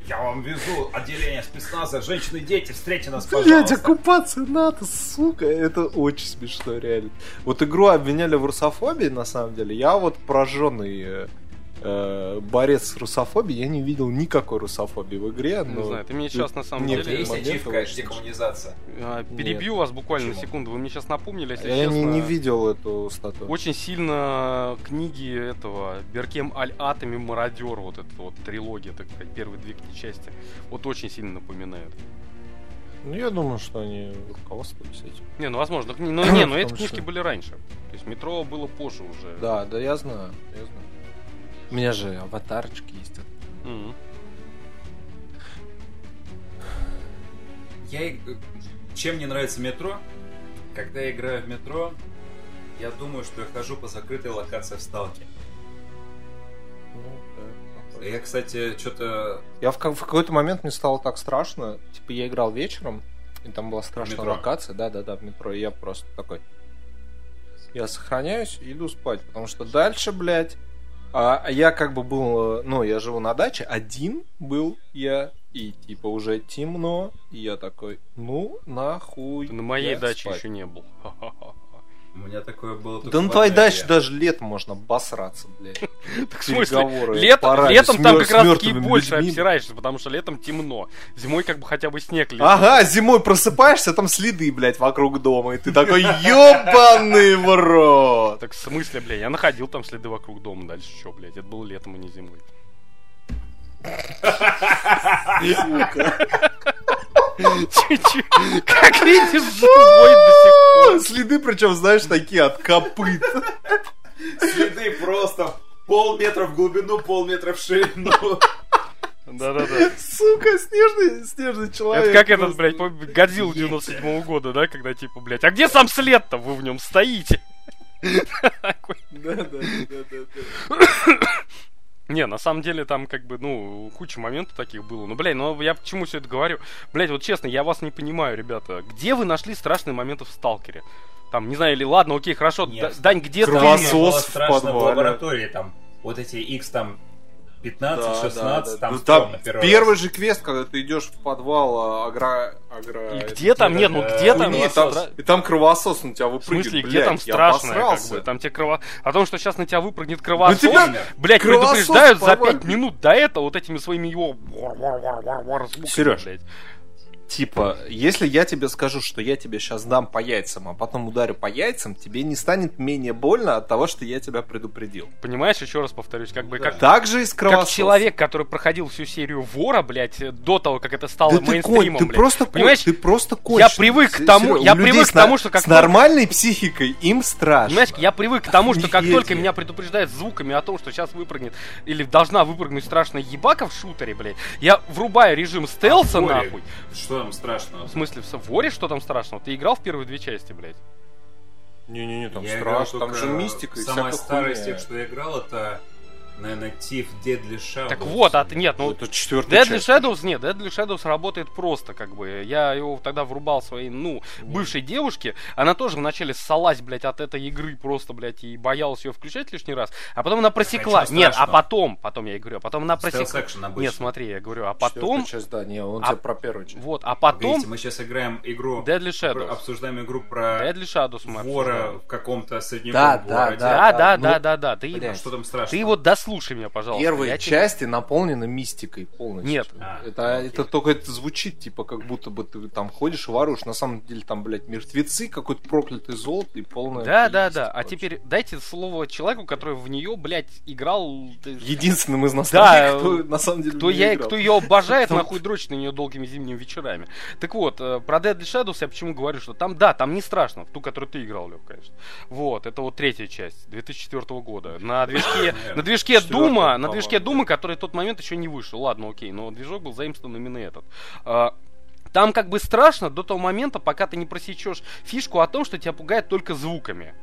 я вам везу отделение спецназа, женщины и дети, встретьте нас, пожалуйста. Блять, оккупация НАТО, сука, это очень смешно, реально. Вот игру обвиняли в русофобии, на самом деле. Я вот пораженный... борец с русофобией, я не видел никакой русофобии в игре. Не знаю, ты мне сейчас на самом деле... Есть ачивка декоммунизация? Перебью вас буквально на секунду, вы мне сейчас напомнили, если честно... Я не видел эту статую. Очень сильно книги этого Беркем Аль-Атами «Мародер», вот эта вот трилогия, так сказать, первые две части, вот очень сильно напоминают. Я думаю, что они руководствовались этим. Возможно. Но эти книжки были раньше. То есть «Метро» было позже уже. Да, я знаю. У меня же аватарочки есть. Чем мне нравится метро? Когда я играю в метро, я думаю, что я хожу по закрытой локации в Сталке. Я, кстати, что-то... Я в какой-то момент мне стало так страшно. Типа я играл вечером, и там была страшная локация. Да, в метро. И я просто такой... Я сохраняюсь и иду спать. Потому что дальше, блядь... А я как бы был, я живу на даче, один был я, и типа уже темно, и я такой, нахуй. На моей даче еще не был. У меня такое было... Да на твоей даче даже летом можно обосраться, блядь. Так в смысле? Летом там как раз таки больше обсираешься, потому что летом темно. Зимой как бы хотя бы снег лежит. Ага, зимой просыпаешься, там следы, блядь, вокруг дома. И ты такой, ёбаный в рот. Так в смысле, блядь, я находил там следы вокруг дома. Дальше что, блядь, это было летом, а не зимой. Сука. Как видишь, живой до сих пор. Следы, причем, знаешь, такие от копыт. Следы просто полметра в глубину, полметра в ширину. Да. Сука, снежный человек. Это как этот, блядь, Годзилла 97-го года, да, когда типа, блядь, а где сам след-то? Вы в нем стоите. Да. Не, на самом деле там как бы, куча моментов таких было. Я почему все это говорю? Блядь, вот честно, я вас не понимаю, ребята. Где вы нашли страшные моменты в «Сталкере»? Там, не знаю, или ладно, окей, хорошо. Нет. Дань, где ты? Кровосос в лаборатории там. Вот эти X там 15, 16, там стрёмно. Первый же квест, когда ты идешь в подвал где там? Нет, где там? И там кровосос на тебя выпрыгнет. В смысле, где там страшное? Там тебе о том, что сейчас на тебя выпрыгнет кровосос, блядь, предупреждают за 5 минут до этого вот этими своими его... Серёж, Типа, если я тебе скажу, что я тебе сейчас дам по яйцам, а потом ударю по яйцам, тебе не станет менее больно от того, что я тебя предупредил. Понимаешь, еще раз повторюсь, как бы... Да. Как, так же и с кровососом. Как человек, который проходил всю серию Вора, блядь, до того, как это стало да мейнстримом, ты блядь. Просто понимаешь, ты просто кончен. Я привык к тому, что... Как с нормальной психикой им страшно. Понимаешь, я привык к тому, что как только меня предупреждают звуками о том, что сейчас выпрыгнет или должна выпрыгнуть страшная ебака в шутере, блядь, я врубаю режим стелса, нахуй. Что там страшного? В смысле, в Воре что там страшного? Ты играл в первые две части, блядь? Не-не-не, там я страшно, там же мистика и самая старая из тех, что я играл, это, наверное, Thief Deadly Shadows. Так вот, нет, ну... Это четвертая часть. Deadly Shadows работает просто, как бы. Я его тогда врубал своей, бывшей девушке. Она тоже вначале ссалась, блядь, от этой игры просто, блядь, и боялась ее включать лишний раз. А потом она просекла. Нет, а потом я говорю, а потом она просекла. Нет, смотри, я говорю, а потом... Сейчас, да, не, он тебе про первую часть. Вот, а потом... Видите, мы сейчас играем игру... Deadly Shadows. Обсуждаем игру про... Deadly Shadows мы вора в каком-то средневековом городе. Да. Ты... Что там страшного? Ты вот слушай меня, пожалуйста. Первые части наполнены мистикой полностью. Нет. Это только это звучит, типа, как будто бы ты там ходишь и воруешь. На самом деле там, блядь, мертвецы, какой-то проклятый золото и полное... Да. А теперь дайте слово человеку, который в нее, блядь, играл... Единственным из нас, кто на самом деле играл. Кто ее обожает, нахуй дрочит на нее долгими зимними вечерами. Так вот, про Deadly Shadows я почему говорю, что там, да, там не страшно. В ту, которую ты играл, Лёв, конечно. Вот, это вот третья часть 2004 года. На движке... На движке Дума, который в тот момент еще не вышел. Ладно, окей, но движок был заимствован именно этот. Там как бы страшно до того момента, пока ты не просечешь фишку о том, что тебя пугает только звуками.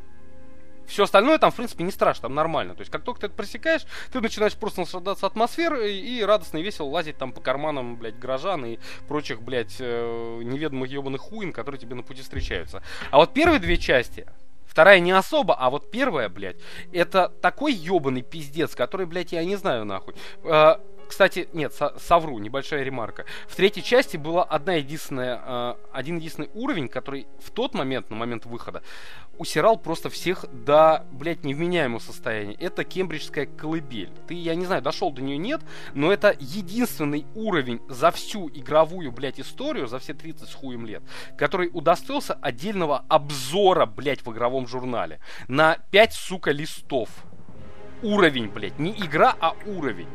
Все остальное там, в принципе, не страшно, там нормально. То есть, как только ты это пресекаешь, ты начинаешь просто наслаждаться атмосферой и радостно и весело лазить там по карманам, блядь, горожан и прочих, блядь, неведомых ебаных хуин, которые тебе на пути встречаются. А вот первые две части... Вторая не особо, а вот первая, блядь, это такой ебаный пиздец, который, блядь, я не знаю нахуй. Кстати, нет, совру, небольшая ремарка. В третьей части была один единственный уровень, который в тот момент, на момент выхода, усирал просто всех до, блядь, невменяемого состояния. Это Кембриджская колыбель. Ты, я не знаю, дошел до нее, нет, но это единственный уровень за всю игровую, блядь, историю, за все 30 с хуем лет, который удостоился отдельного обзора, блядь, в игровом журнале. На 5, сука, листов. Уровень, блядь, не игра, а уровень.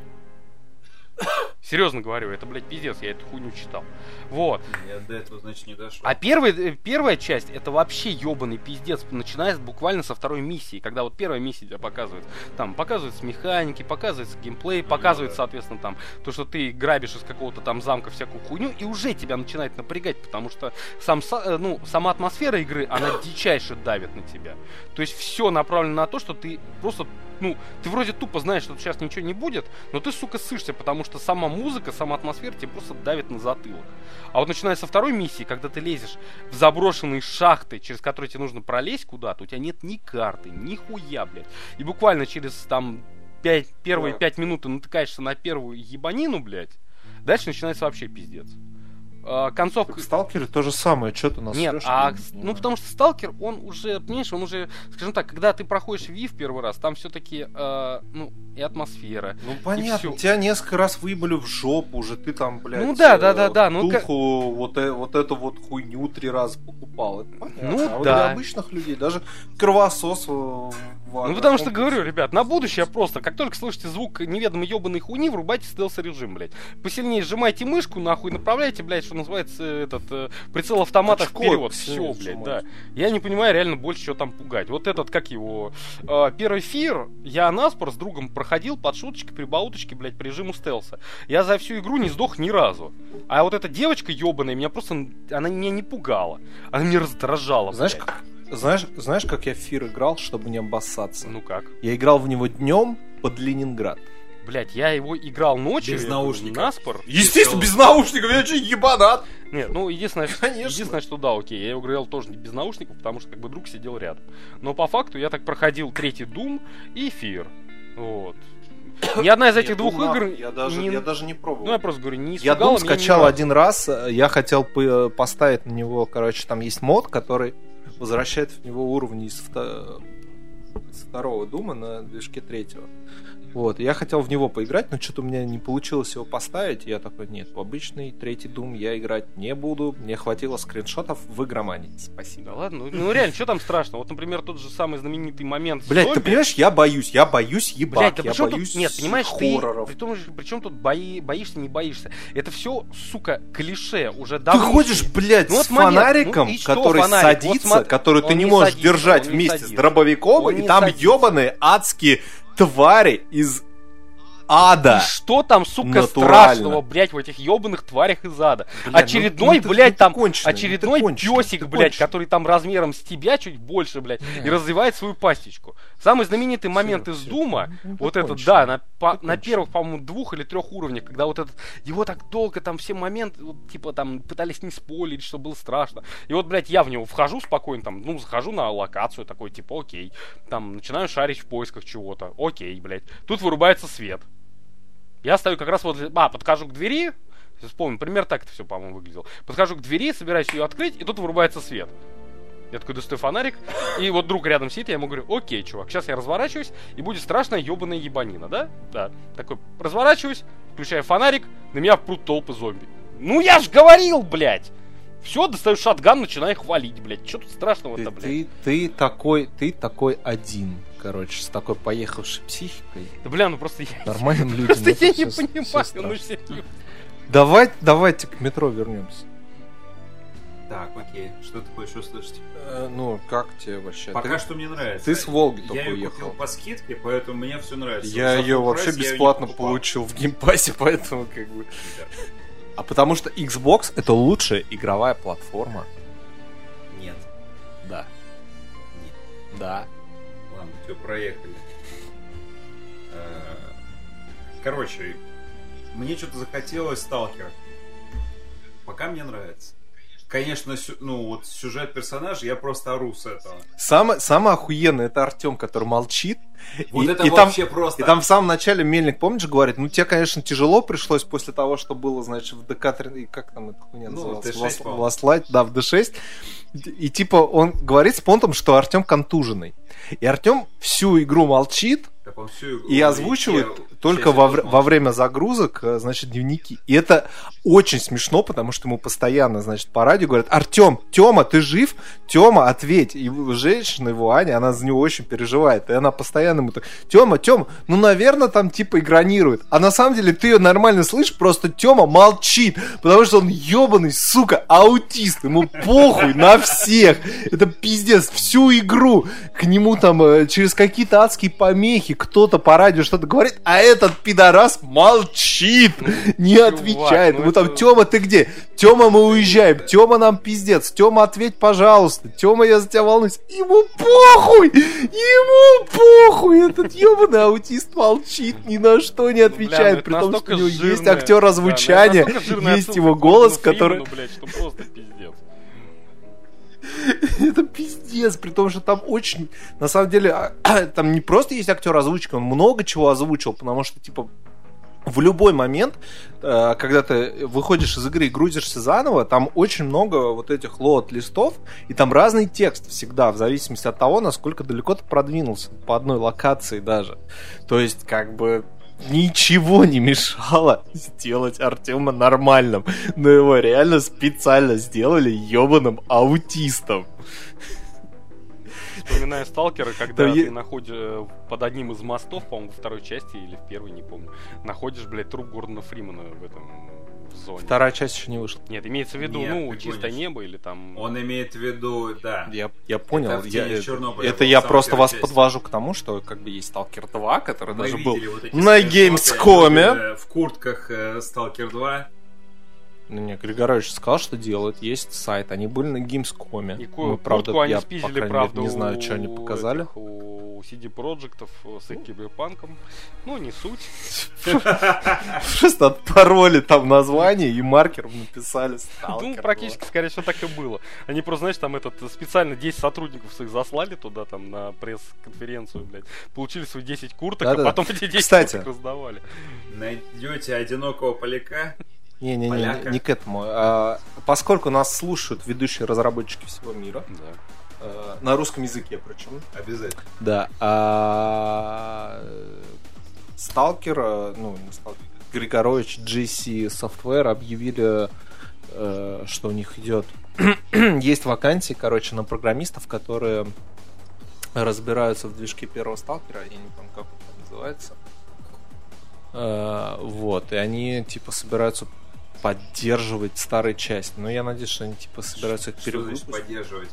Серьезно говорю, это, блядь, пиздец, я эту хуйню читал. Вот. Я до этого, значит, не дошел. А первая часть, это вообще ебаный пиздец, начиная буквально со второй миссии, когда вот первая миссия тебя показывает. Там показываются механики, показывается геймплей, показывается, соответственно, там, то, что ты грабишь из какого-то там замка всякую хуйню, и уже тебя начинает напрягать, потому что сама атмосфера игры, она дичайше давит на тебя. То есть все направлено на то, что ты просто, ты вроде тупо знаешь, что сейчас ничего не будет, но ты, сука, ссышься, потому что сама музыка, сама атмосфера тебе просто давит на затылок. А вот начиная со второй миссии, когда ты лезешь в заброшенные шахты, через которые тебе нужно пролезть куда-то, у тебя нет ни карты, ни хуя, блядь. И буквально через там первые 5 минут ты натыкаешься на первую ебанину, блядь. Дальше начинается вообще пиздец. Концовка... Сталкеры то же самое, что-то нас... Нет, потому что Сталкер, он уже, понимаешь, скажем так, когда ты проходишь Вив первый раз, там все-таки, и атмосфера. Ну, понятно, тебя несколько раз выебали в жопу уже, ты там, блядь, духу вот эту вот хуйню 3 раза покупал. Это понятно. А для обычных людей даже кровосос... потому что, говорю, ребят, на будущее просто, как только слышите звук неведомой ебаной хуйни, врубайте стелс-режим, блядь. Посильнее сжимайте мышку, нахуй, направляйте, блядь, что называется, прицел автомата вперед. Все, блядь, да. Я не понимаю реально больше, что там пугать. Вот этот, как его, первый эфир, я наспор с другом проходил под шуточки, прибауточки, блядь, по режиму стелса. Я за всю игру не сдох ни разу. А вот эта девочка ебаная меня просто, она меня не пугала. Она меня раздражала, блядь. Знаешь, как я в эфир играл, чтобы не обоссаться? Ну как? Я играл в него днем под Ленинград. Блять, я его играл ночью. Без наушников. Наспор. Естественно, без наушников. Я че, ебанат? Нет, единственное, что да, окей. Я его играл тоже без наушников, потому что как бы друг сидел рядом. Но по факту я так проходил третий Doom и эфир. Вот. Ни одна из этих двух игр... Я даже не пробовал. Я просто говорю, не испугало. Я Doom скачал один раз. Я хотел поставить на него, короче, там есть мод, который возвращает в него уровни из второго Дума на движке третьего. Вот. Я хотел в него поиграть, но что-то у меня не получилось его поставить. Я такой, нет, в обычный третий Doom я играть не буду. Мне хватило скриншотов в игромании. Спасибо. Да ладно, ну реально, что там страшного? Вот, например, тот же самый знаменитый момент с зомби. Блять, ты понимаешь, я боюсь ебать. Блять, да я боюсь тут... Нет, понимаешь, хорроров. Причем тут боишься, не боишься. Это все, сука, клише уже давно. Ты ходишь, блять, ну, вот с фонариком, ну, который фонарик садится, вот, который ты не можешь садится, держать вместе садится. С дробовиком, он и там ебаные адские твари из ада. И что там, сука, страшного, блять, в этих ебаных тварях из ада? Бля, очередной, ну, блять, там кончено, очередной песик, блять, кончено. Который там размером с тебя чуть больше, блять, и развивает свою пастичку. Самый знаменитый момент из Дума, вот этот, да, на первых, по-моему, 2 или 3 уровнях, когда вот этот, его так долго там все моменты, вот, типа там пытались не спойлерить, что было страшно. И вот, блять, я в него вхожу спокойно, там, ну, захожу на локацию, такой, типа, окей, там, начинаю шарить в поисках чего-то, окей, блять. Тут вырубается свет. Я стою как раз возле... подхожу к двери. Вспомню, примерно так это все, по-моему, выглядело. Подхожу к двери, собираюсь ее открыть, и тут вырубается свет. Я такой достаю фонарик, и вот друг рядом сидит, я ему говорю, окей, чувак, сейчас я разворачиваюсь, и будет страшная ебаная ебанина, да? Да. Такой, разворачиваюсь, включаю фонарик, на меня впрут толпы зомби. Ну я ж говорил, блядь! Все, достаю шотган, начинаю хвалить, блядь. Че тут страшного-то, блядь? Ты такой один. Короче, с такой поехавшей психикой. Да бля, ну просто я... Нормальным людям. Просто я не понимаю, ну давайте к метро вернемся. Так, окей. Что ты хочешь услышать? Ну, как тебе вообще? Пока что мне нравится. Ты с Волги только уехал. Я ее купил по скидке, поэтому мне все нравится. Я ее вообще бесплатно получил в геймпассе, поэтому как бы... А потому что Xbox это лучшая игровая платформа. Нет. Да. Нет. Да. Все, проехали. Короче, мне что-то захотелось Сталкера. Пока мне нравится. Конечно, ну вот сюжет персонажа, я просто ору с этого. Самое охуенное это Артем, который молчит. Вот это вообще там, просто. И там в самом начале Мельник, помнишь, говорит, ну тебе, конечно, тяжело пришлось после того, что было, значит, в ДК-3, как там это хуйня называлась? В D6. И типа он говорит с понтом, что Артем контуженный. И Артем всю игру молчит. И озвучивают только во время загрузок, значит, дневники. И это очень смешно, потому что ему постоянно, значит, по радио говорят: Артем, Тёма, ты жив? Тёма, ответь. И женщина его, Аня, она за него очень переживает. И она постоянно ему так: Тёма, ну, наверное, там типа игронирует. А на самом деле ты ее нормально слышишь, просто Тёма молчит, потому что он ёбаный, сука, аутист. Ему похуй на всех. Это пиздец. Всю игру к нему там через какие-то адские помехи кто-то по радио что-то говорит, а этот пидорас молчит, не отвечает. Ну там, Тёма, ты где? Тёма, мы уезжаем. Тёма, нам пиздец. Тёма, ответь, пожалуйста. Тёма, я за тебя волнуюсь. Ему похуй. Этот ёбаный аутист молчит, ни на что не отвечает. При том, что у него есть актер озвучания, есть его голос, который... Это пиздец, при том, что там очень... На самом деле, там не просто есть актер озвучки, он много чего озвучил, потому что, типа, в любой момент, когда ты выходишь из игры и грузишься заново, там очень много вот этих лоад-листов, и там разный текст всегда, в зависимости от того, насколько далеко ты продвинулся, по одной локации даже. То есть, как бы... Ничего не мешало сделать Артема нормальным, но его реально специально сделали ёбаным аутистом. Вспоминая Сталкера, когда ты находишь под одним из мостов, по-моему, во второй части или в первой, не помню, находишь, блядь, труп Гордона Фримена в этом зоне. Вторая часть еще не вышла. Нет, имеется в виду, чистое небо или там... Он имеет в виду, да. Я понял. Это я просто вас подвожу к тому, что как бы есть Сталкер 2, который даже был на Gamescom. В куртках Сталкер 2. Ну, мне Григорович сказал, что делают. Есть сайт. Они были на Gamescom. И куртку они спиздили, правда, не знаю, что они показали. У CD Проджектов с Киберпанком. Ну, не суть. Просто отпароли там название и маркером написали Сталкер. Ну, практически, скорее всего, так и было. Они просто, знаешь, там специально 10 сотрудников своих заслали туда, там, на пресс-конференцию, блядь. Получили свои 10 курток, а потом эти 10 курток раздавали. Найдете одинокого поляка. Не-не-не, не к этому. Поскольку нас слушают ведущие разработчики всего мира, да. На русском языке, причем. Обязательно. Да. Сталкер, ну, не Сталкер, Григорович GC Software объявили, что у них идет... Есть вакансии, короче, на программистов, которые разбираются в движке первого сталкера, я не помню, как это называется. Вот, и они, типа, собираются поддерживать старые части. Но я надеюсь, что они, типа, собираются их перевыпустить. Поддерживать?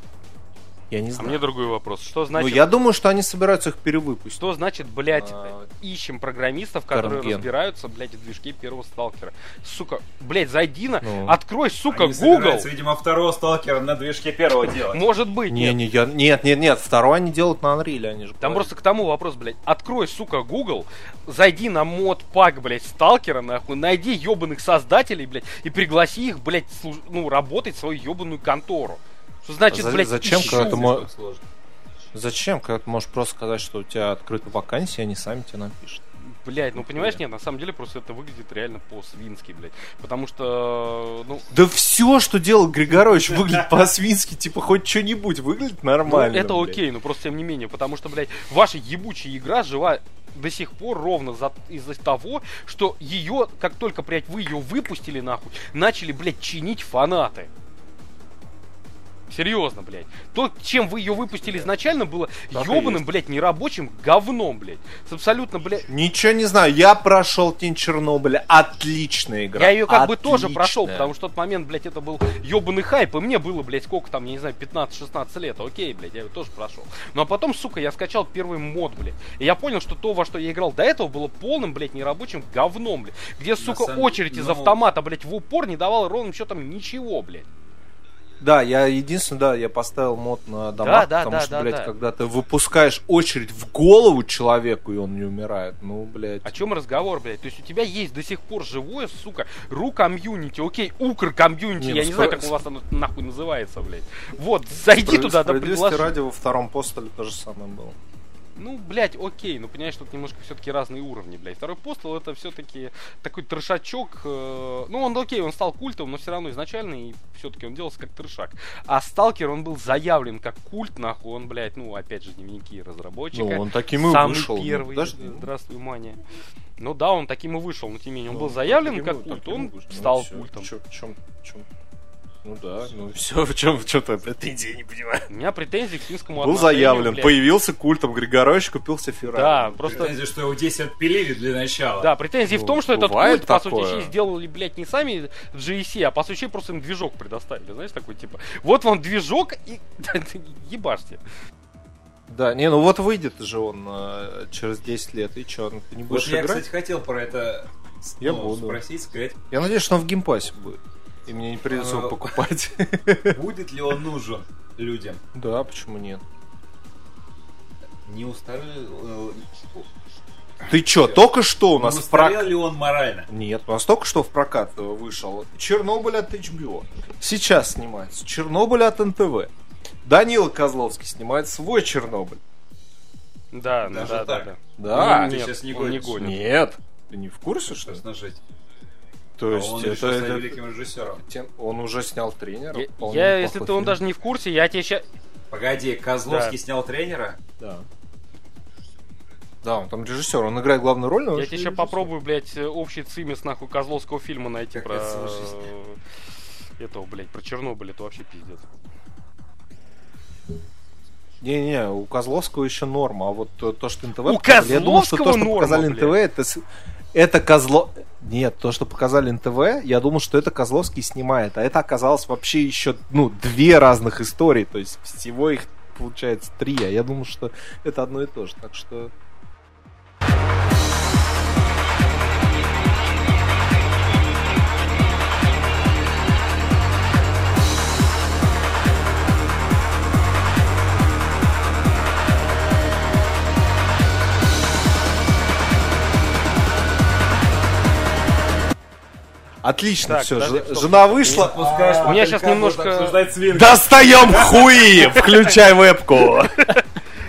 Я не знаю. А мне другой вопрос. Что значит... Ну, я думаю, что они собираются их перевыпустить. Что значит, блядь, ищем программистов, которые разбираются, блядь, в движке первого сталкера? Сука, блядь, зайди на... Ну. Открой, сука, они Google! Собираются, видимо, второго сталкера на движке первого делать. Может быть. Нет, второго они делают на Unreal, они же... Там просто к тому вопрос, блядь. Открой, сука, Google, зайди на модпак, блядь, сталкера, нахуй, найди ебаных создателей, блядь, и пригласи их, блядь, ну, работать в свою ебаную контору. Что значит, блядь, зачем, когда ты зачем, когда ты можешь просто сказать, что у тебя открыта вакансия, они сами тебе напишут? Блядь, ну понимаешь, нет, на самом деле просто это выглядит реально по-свински, блядь. Потому что, ну... Да все, что делал Григорович, выглядит по-свински, типа хоть что-нибудь выглядит нормально. Это окей, но просто тем не менее, потому что, блядь, ваша ебучая игра жива до сих пор ровно из-за того, что ее, как только, блядь, вы ее выпустили, нахуй, начали, блядь, чинить фанаты. Серьезно, блядь. То, чем вы ее выпустили изначально, было ебаным, блядь, нерабочим говном, блядь. С абсолютно, блядь... Ничего не знаю. Я прошел «Тень Чернобыля». Отличная игра. Я ее как бы тоже прошел, потому что в тот момент, блядь, это был ебаный хайп. И мне было, блядь, сколько там, я не знаю, 15-16 лет. Окей, блядь, я ее тоже прошел. Ну а потом, сука, я скачал первый мод, блядь. И я понял, что то, во что я играл до этого, было полным, блядь, нерабочим говном, блядь. Где, сука, очередь из автомата, блядь, в упор не давала ровным счетом ничего, блядь. Да, я единственное, да, я поставил мод на дома, потому что, блядь, когда ты выпускаешь очередь в голову человеку, и он не умирает, ну, блядь. О чем разговор, блядь? То есть у тебя есть до сих пор живое, сука, ру-комьюнити, окей, укр-комьюнити, я не знаю, как у вас оно нахуй называется, блядь. Вот, зайди туда, да, предложи. Справедливости ради, во втором постуле то же самое было. Ну, блядь, окей, ну, понимаешь, тут немножко все-таки разные уровни, блядь. Второй постул это все-таки такой трешачок. Ну, он, окей, он стал культом, но все равно изначально и все-таки он делался как трешак. А Сталкер, он был заявлен как культ, нахуй, он, блядь, ну, опять же, дневники разработчика. Ну, он таким и вышел. Самый первый, здравствуй, Маня. Ну, да, он таким и вышел, но тем не менее, он был заявлен как культ, он стал культом. Ну да, ну все, в чем-то претензии, я не понимаю. У меня претензии к финскому отношению. Был заявлен, блядь. Появился культом, Григорович купил себе Феррари. Да, просто... Претензии, что его 10 отпилили для начала. Да, претензии в том, что этот культ, такое. По сути, сделали, блядь, не сами GSC, а по сути, просто им движок предоставили, знаешь, такой типа. Вот вам движок и ебашьте. Да, не, ну вот выйдет же он через 10 лет, и че, ты не будешь играть? Я, кстати, хотел про это спросить, сказать. Я надеюсь, что он в геймпассе будет. И мне не придется его покупать. Будет ли он нужен людям? Да, почему нет? Не устарел... Ты чё, только что у нас в прокат... Не устарел ли он морально? Нет, у нас только что в прокат вышел Чернобыль от HBO. Сейчас снимается Чернобыль от НТВ. Данила Козловский снимает свой Чернобыль. Да, даже так. Да, ты сейчас не гонишь. Нет, ты не в курсе, что ли? То есть он решил стать великим режиссером. Он уже снял «Тренера». Я если ты он даже не в курсе, я тебе сейчас... Погоди, Козловский снял «Тренера»? Да. Да, он там режиссер, он играет главную роль. Я тебе сейчас попробую, блядь, общий цимис, нахуй, Козловского фильма найти про... Этого, блядь, про Чернобыль, это вообще пиздец. Не-не, у Козловского еще норма, а вот то, что НТВ... У Козловского норма, это Козло... Нет, то, что показали НТВ, я думал, что это Козловский снимает. А это оказалось вообще еще, ну, две разных истории. То есть всего их, получается, три. А я думал, что это одно и то же. Так что... Отлично, так, все, жена вышла. У меня сейчас немножко... Достаем хуи! Включай вебку!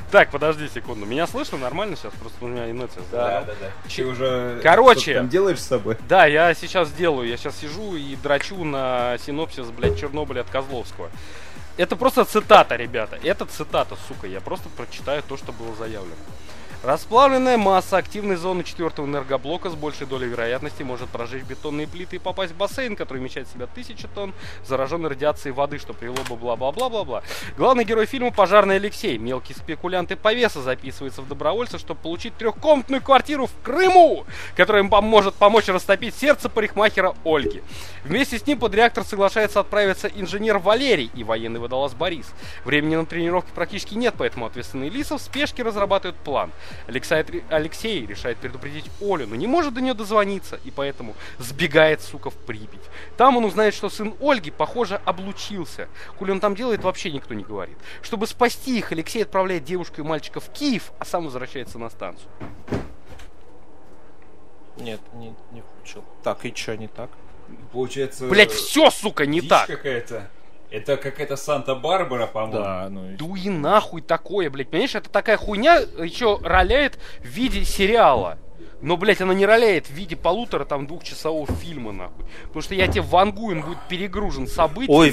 Так, подожди секунду. Меня слышно нормально сейчас? Просто у меня инерция. Да. Ты уже... Короче... Там делаешь с собой? Да, я сейчас делаю. Я сейчас сижу и дрочу на синопсис, блядь, Чернобыля от Козловского. Это просто цитата, ребята. Это цитата, сука. Я просто прочитаю то, что было заявлено. Расплавленная масса активной зоны 4-го энергоблока с большей долей вероятности может прожечь бетонные плиты и попасть в бассейн, который вмещает в себя 1000 тонн зараженной радиацией воды, что привело бы бла-бла-бла-бла-бла. Главный герой фильма — пожарный Алексей. Мелкий спекулянт и повеса записывается в добровольцы, чтобы получить 3-комнатную квартиру в Крыму, которая им поможет растопить сердце парикмахера Ольги. Вместе с ним под реактор соглашается отправиться инженер Валерий и военный водолаз Борис. Времени на тренировки практически нет, поэтому ответственные Лисов в спешке разрабатывают план. Алексей решает предупредить Олю, но не может до нее дозвониться, и поэтому сбегает, сука, в Припять. Там он узнает, что сын Ольги, похоже, облучился. Хули он там делает, вообще никто не говорит. Чтобы спасти их, Алексей отправляет девушку и мальчика в Киев, а сам возвращается на станцию. Нет, не включил. Так, и чё не так? Получается... Блять, все, сука, не так! Какая-то... Это какая-то Санта-Барбара, по-моему. Да, ну... и нахуй такое, блядь. Понимаешь, это такая хуйня еще роляет в виде сериала. Но, блядь, она не роляет в виде полутора-двухчасового фильма, нахуй. Потому что я тебе вангую, он будет перегружен событиями,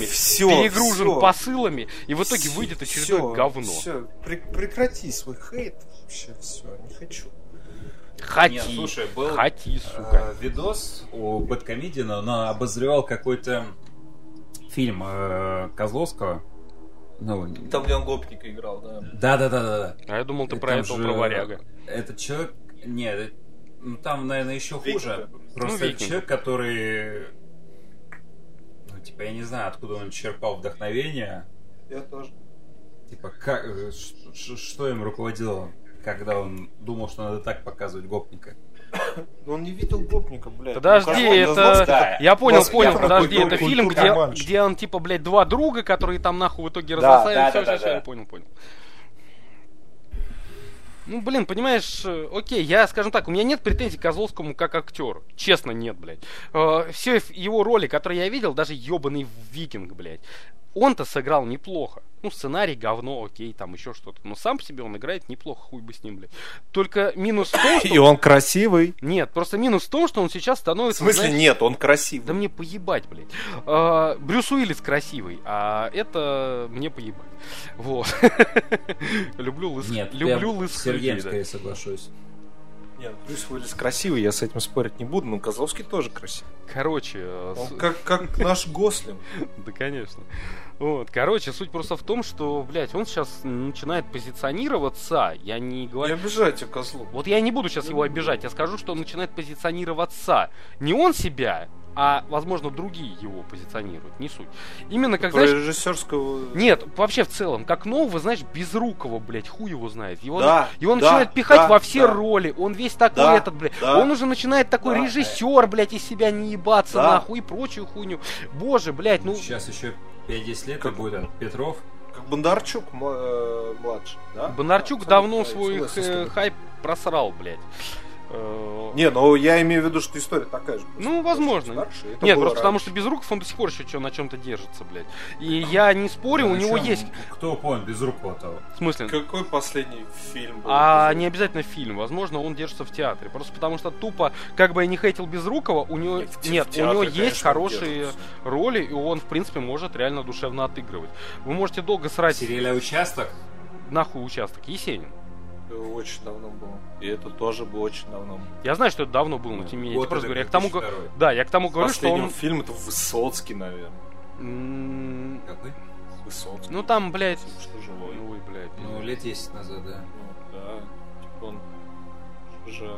перегружен посылами, и в итоге выйдет очередное говно. Все, прекрати свой хейт вообще, все, не хочу. Слушай, был сука. Видос у Бэдкомедиана, но обозревал какой-то фильм Козловского. Ну, там, где он гопника играл, да? Да. А я думал, ты про этого, про варяга. Этот человек... Нет, ну там, наверное, еще хуже. Просто это человек, который... Ну, типа, я не знаю, откуда он черпал вдохновение. Я тоже. Типа, как... что им руководило, когда он думал, что надо так показывать гопника? Он не видел гопника, блядь. Подожди, это... Я понял, подожди, это фильм, где он, типа, блядь, два друга, которые там нахуй в итоге разосали. Все, я понял. Ну, блин, понимаешь, окей, я, скажем так, у меня нет претензий к Козловскому как актеру. Честно, нет, блядь. Все его роли, которые я видел, даже ебаный Викинг, блядь, он-то сыграл неплохо. Ну, сценарий говно, окей, там еще что-то. Но сам по себе он играет неплохо, хуй бы с ним, блядь. Только минус в том, что... И он красивый. Нет, просто минус в том, что он сейчас становится... В смысле, знаешь... нет, он красивый. Да мне поебать, блядь. Брюс Уиллис красивый, а это мне поебать. Вот. Люблю лысых. Нет, люблю с Сергеевской я соглашусь. Нет, Брюс Уиллис красивый, я с этим спорить не буду, но Козловский тоже красивый. Короче... Он как наш Гослинг. Да, конечно. Вот, короче, суть просто в том, что, блядь, он сейчас начинает позиционироваться, я не говорю... Не обижайте Козлов. Вот я не буду сейчас его обижать, я скажу, что он начинает позиционироваться. Не он себя... а, возможно, другие его позиционируют, не суть. Именно как, знаешь... режиссерского... Нет, вообще в целом, как нового, знаешь, Безрукова, блядь, хуй его знает. Его начинают пихать во все роли, он весь такой он уже начинает такой режиссер, блядь, из себя не ебаться, нахуй, и прочую хуйню. Боже, блядь, ну... Сейчас еще 5-10 лет как будет Петров. Как Бондарчук младший, да? Бондарчук давно свой хайп просрал, блядь. Не, ну я имею в виду, что история такая же. Ну, возможно. Старше, нет, просто раньше. Потому что Безруков, он до сих пор еще на чем-то держится, блядь. И я не спорю, у него есть... Кто понял Безрукова-то? В смысле? Какой последний фильм был? Не обязательно фильм, возможно, он держится в театре. Просто потому что тупо, как бы я не хейтил Безрукова, у него... Нет, театре, у него есть хорошие роли, и он, в принципе, может реально душевно отыгрывать. Вы можете долго срать... Сериал «Участок»? Нахуй «Участок», Есенин. Очень давно было. И это тоже было очень давно. Я знаю, что это давно было, но тем не менее. Я просто говорю, я к тому говорю, что он... фильм это Высоцкий, наверное. Какой? Высоцкий. Ну там, блядь... Что живой? Ой, блядь. Ну, лет 10 назад, да. Ну, да. Он уже...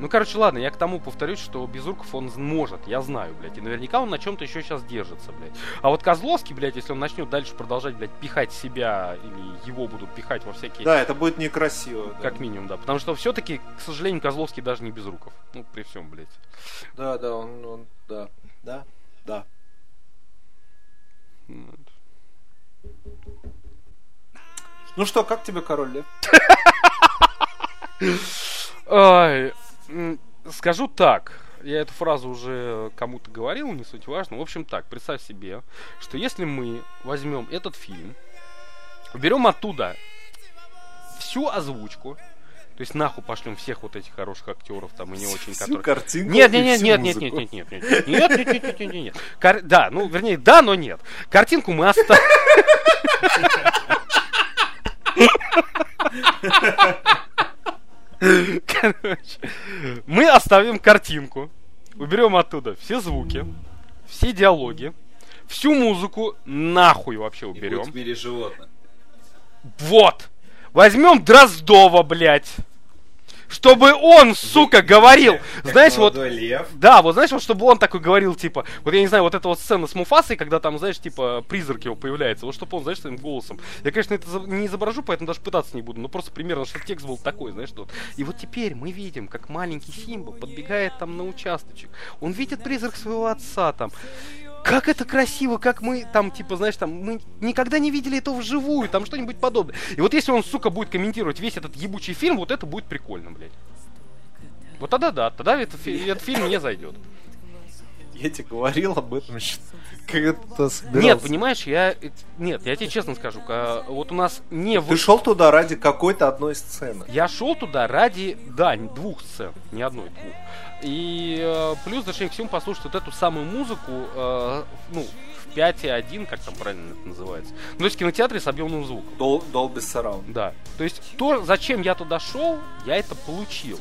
Ну, короче, ладно, я к тому повторюсь, что Безруков он может, я знаю, блядь. И наверняка он на чем-то еще сейчас держится, блядь. А вот Козловский, блядь, если он начнет дальше продолжать, блядь, пихать себя или его будут пихать во всякие... Да, это будет некрасиво. Как минимум, да. Потому что все-таки, к сожалению, Козловский даже не Безруков. Ну, при всем, блядь. Да, он да. Ну что, как тебе «Король Лев»? Ай, скажу так, я эту фразу уже кому-то говорил, не суть важно. В общем так, представь себе, что если мы возьмем этот фильм, уберем оттуда всю озвучку, то есть нахуй пошлем всех вот этих хороших актеров там и не очень, которые... картинку. Нет. Да, ну вернее, да, но нет. Картинку мы оставим. Короче, мы оставим картинку, уберем оттуда все звуки, все диалоги, всю музыку нахуй вообще уберем. И будет в мире животных. Вот. Возьмем Дроздова, блядь. Чтобы он, сука, говорил, знаешь, вот, лев. Да, вот знаешь, вот, чтобы он такой говорил, типа, вот я не знаю, вот эта вот сцена с Муфасой, когда там, знаешь, типа, призрак его появляется, вот чтобы он, знаешь, своим голосом, я, конечно, это не изображу, поэтому даже пытаться не буду, но просто примерно, что текст был такой, знаешь, что, и вот теперь мы видим, как маленький Симба подбегает там на участочек, он видит призрак своего отца там. Как это красиво, как мы там, типа, знаешь, там, мы никогда не видели этого вживую, там что-нибудь подобное. И вот если он, сука, будет комментировать весь этот ебучий фильм, вот это будет прикольно, блядь. Вот тогда да, тогда этот фильм мне зайдет. Я тебе говорил об этом, как-то собирался. Нет, понимаешь, я тебе честно скажу, вот у нас не... Ты шел туда ради какой-то одной сцены. Я шел туда ради, да, двух сцен, не одной, двух. И плюс, зачем к всему послушать вот эту самую музыку, в 5.1, как там правильно это называется. Ну, то есть в кинотеатре с объемным звуком. Dolby Surround. Да. То есть то, зачем я туда шел, я это получил.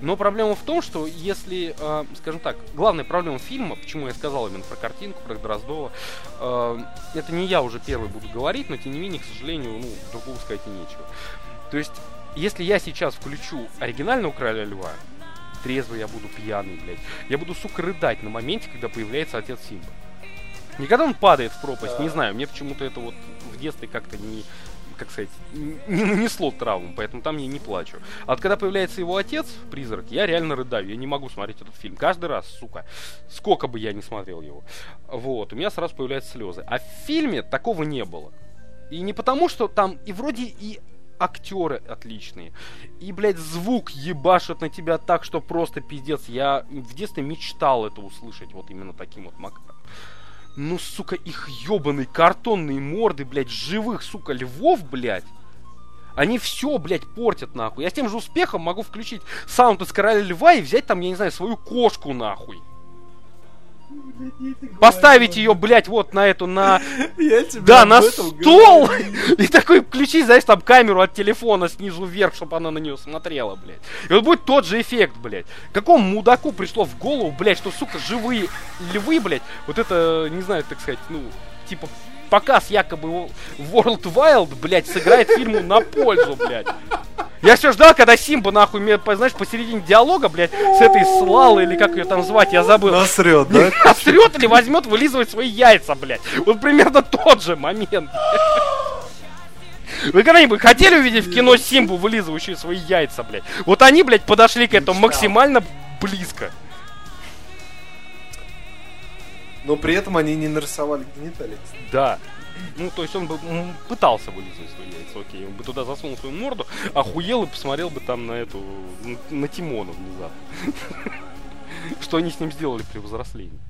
Но проблема в том, что если, скажем так, главная проблема фильма, почему я сказал именно про картинку, про Дроздова, это не я уже первый буду говорить, но тем не менее, к сожалению, другого сказать и нечего. То есть, если я сейчас включу оригинального Короля Льва, трезвый я буду, пьяный, блядь, я буду, сука, рыдать на моменте, когда появляется отец Симба. Не когда он падает в пропасть, не знаю, мне почему-то это вот в детстве как-то не... как сказать, не нанесло травму, поэтому там я не плачу. А вот когда появляется его отец, призрак, я реально рыдаю, я не могу смотреть этот фильм. Каждый раз, сука, сколько бы я ни смотрел его. Вот, у меня сразу появляются слезы. А в фильме такого не было. И не потому, что там и вроде и актеры отличные, и, блядь, звук ебашит на тебя так, что просто пиздец. Я в детстве мечтал это услышать, вот именно таким вот макаром. Ну, сука, их ебаные картонные морды, блядь, живых, сука, львов, блядь. Они все, блядь, портят, нахуй. Я с тем же успехом могу включить саунд из Короля Льва и взять там, я не знаю, свою кошку, нахуй. Поставить ее, блядь, вот на эту, на... Да, на стол! И такой включить, знаешь, там камеру от телефона снизу вверх, чтобы она на нее смотрела, блядь. И вот будет тот же эффект, блядь. Какому мудаку пришло в голову, блядь, что, сука, живые львы, блядь, вот это, не знаю, так сказать, типа, показ якобы World Wild, блядь, сыграет фильму на пользу, блядь. Я все ждал, когда Симба, нахуй, мне, знаешь, посередине диалога, блядь, с этой Слалой, или как ее там звать, я забыл. Насрет, да? Насрет или возьмет вылизывать свои яйца, блядь. Вот примерно тот же момент, блядь. Вы когда-нибудь хотели увидеть в кино Симбу, вылизывающую свои яйца, блядь? Вот они, блядь, подошли к этому максимально близко. Но при этом они не нарисовали гениталии. Да. Ну, то есть он бы пытался вылизывать свои яйца, окей. Он бы туда засунул свою морду, охуел и посмотрел бы там на эту... на Тимона внезапно. Что они с ним сделали при взрослении.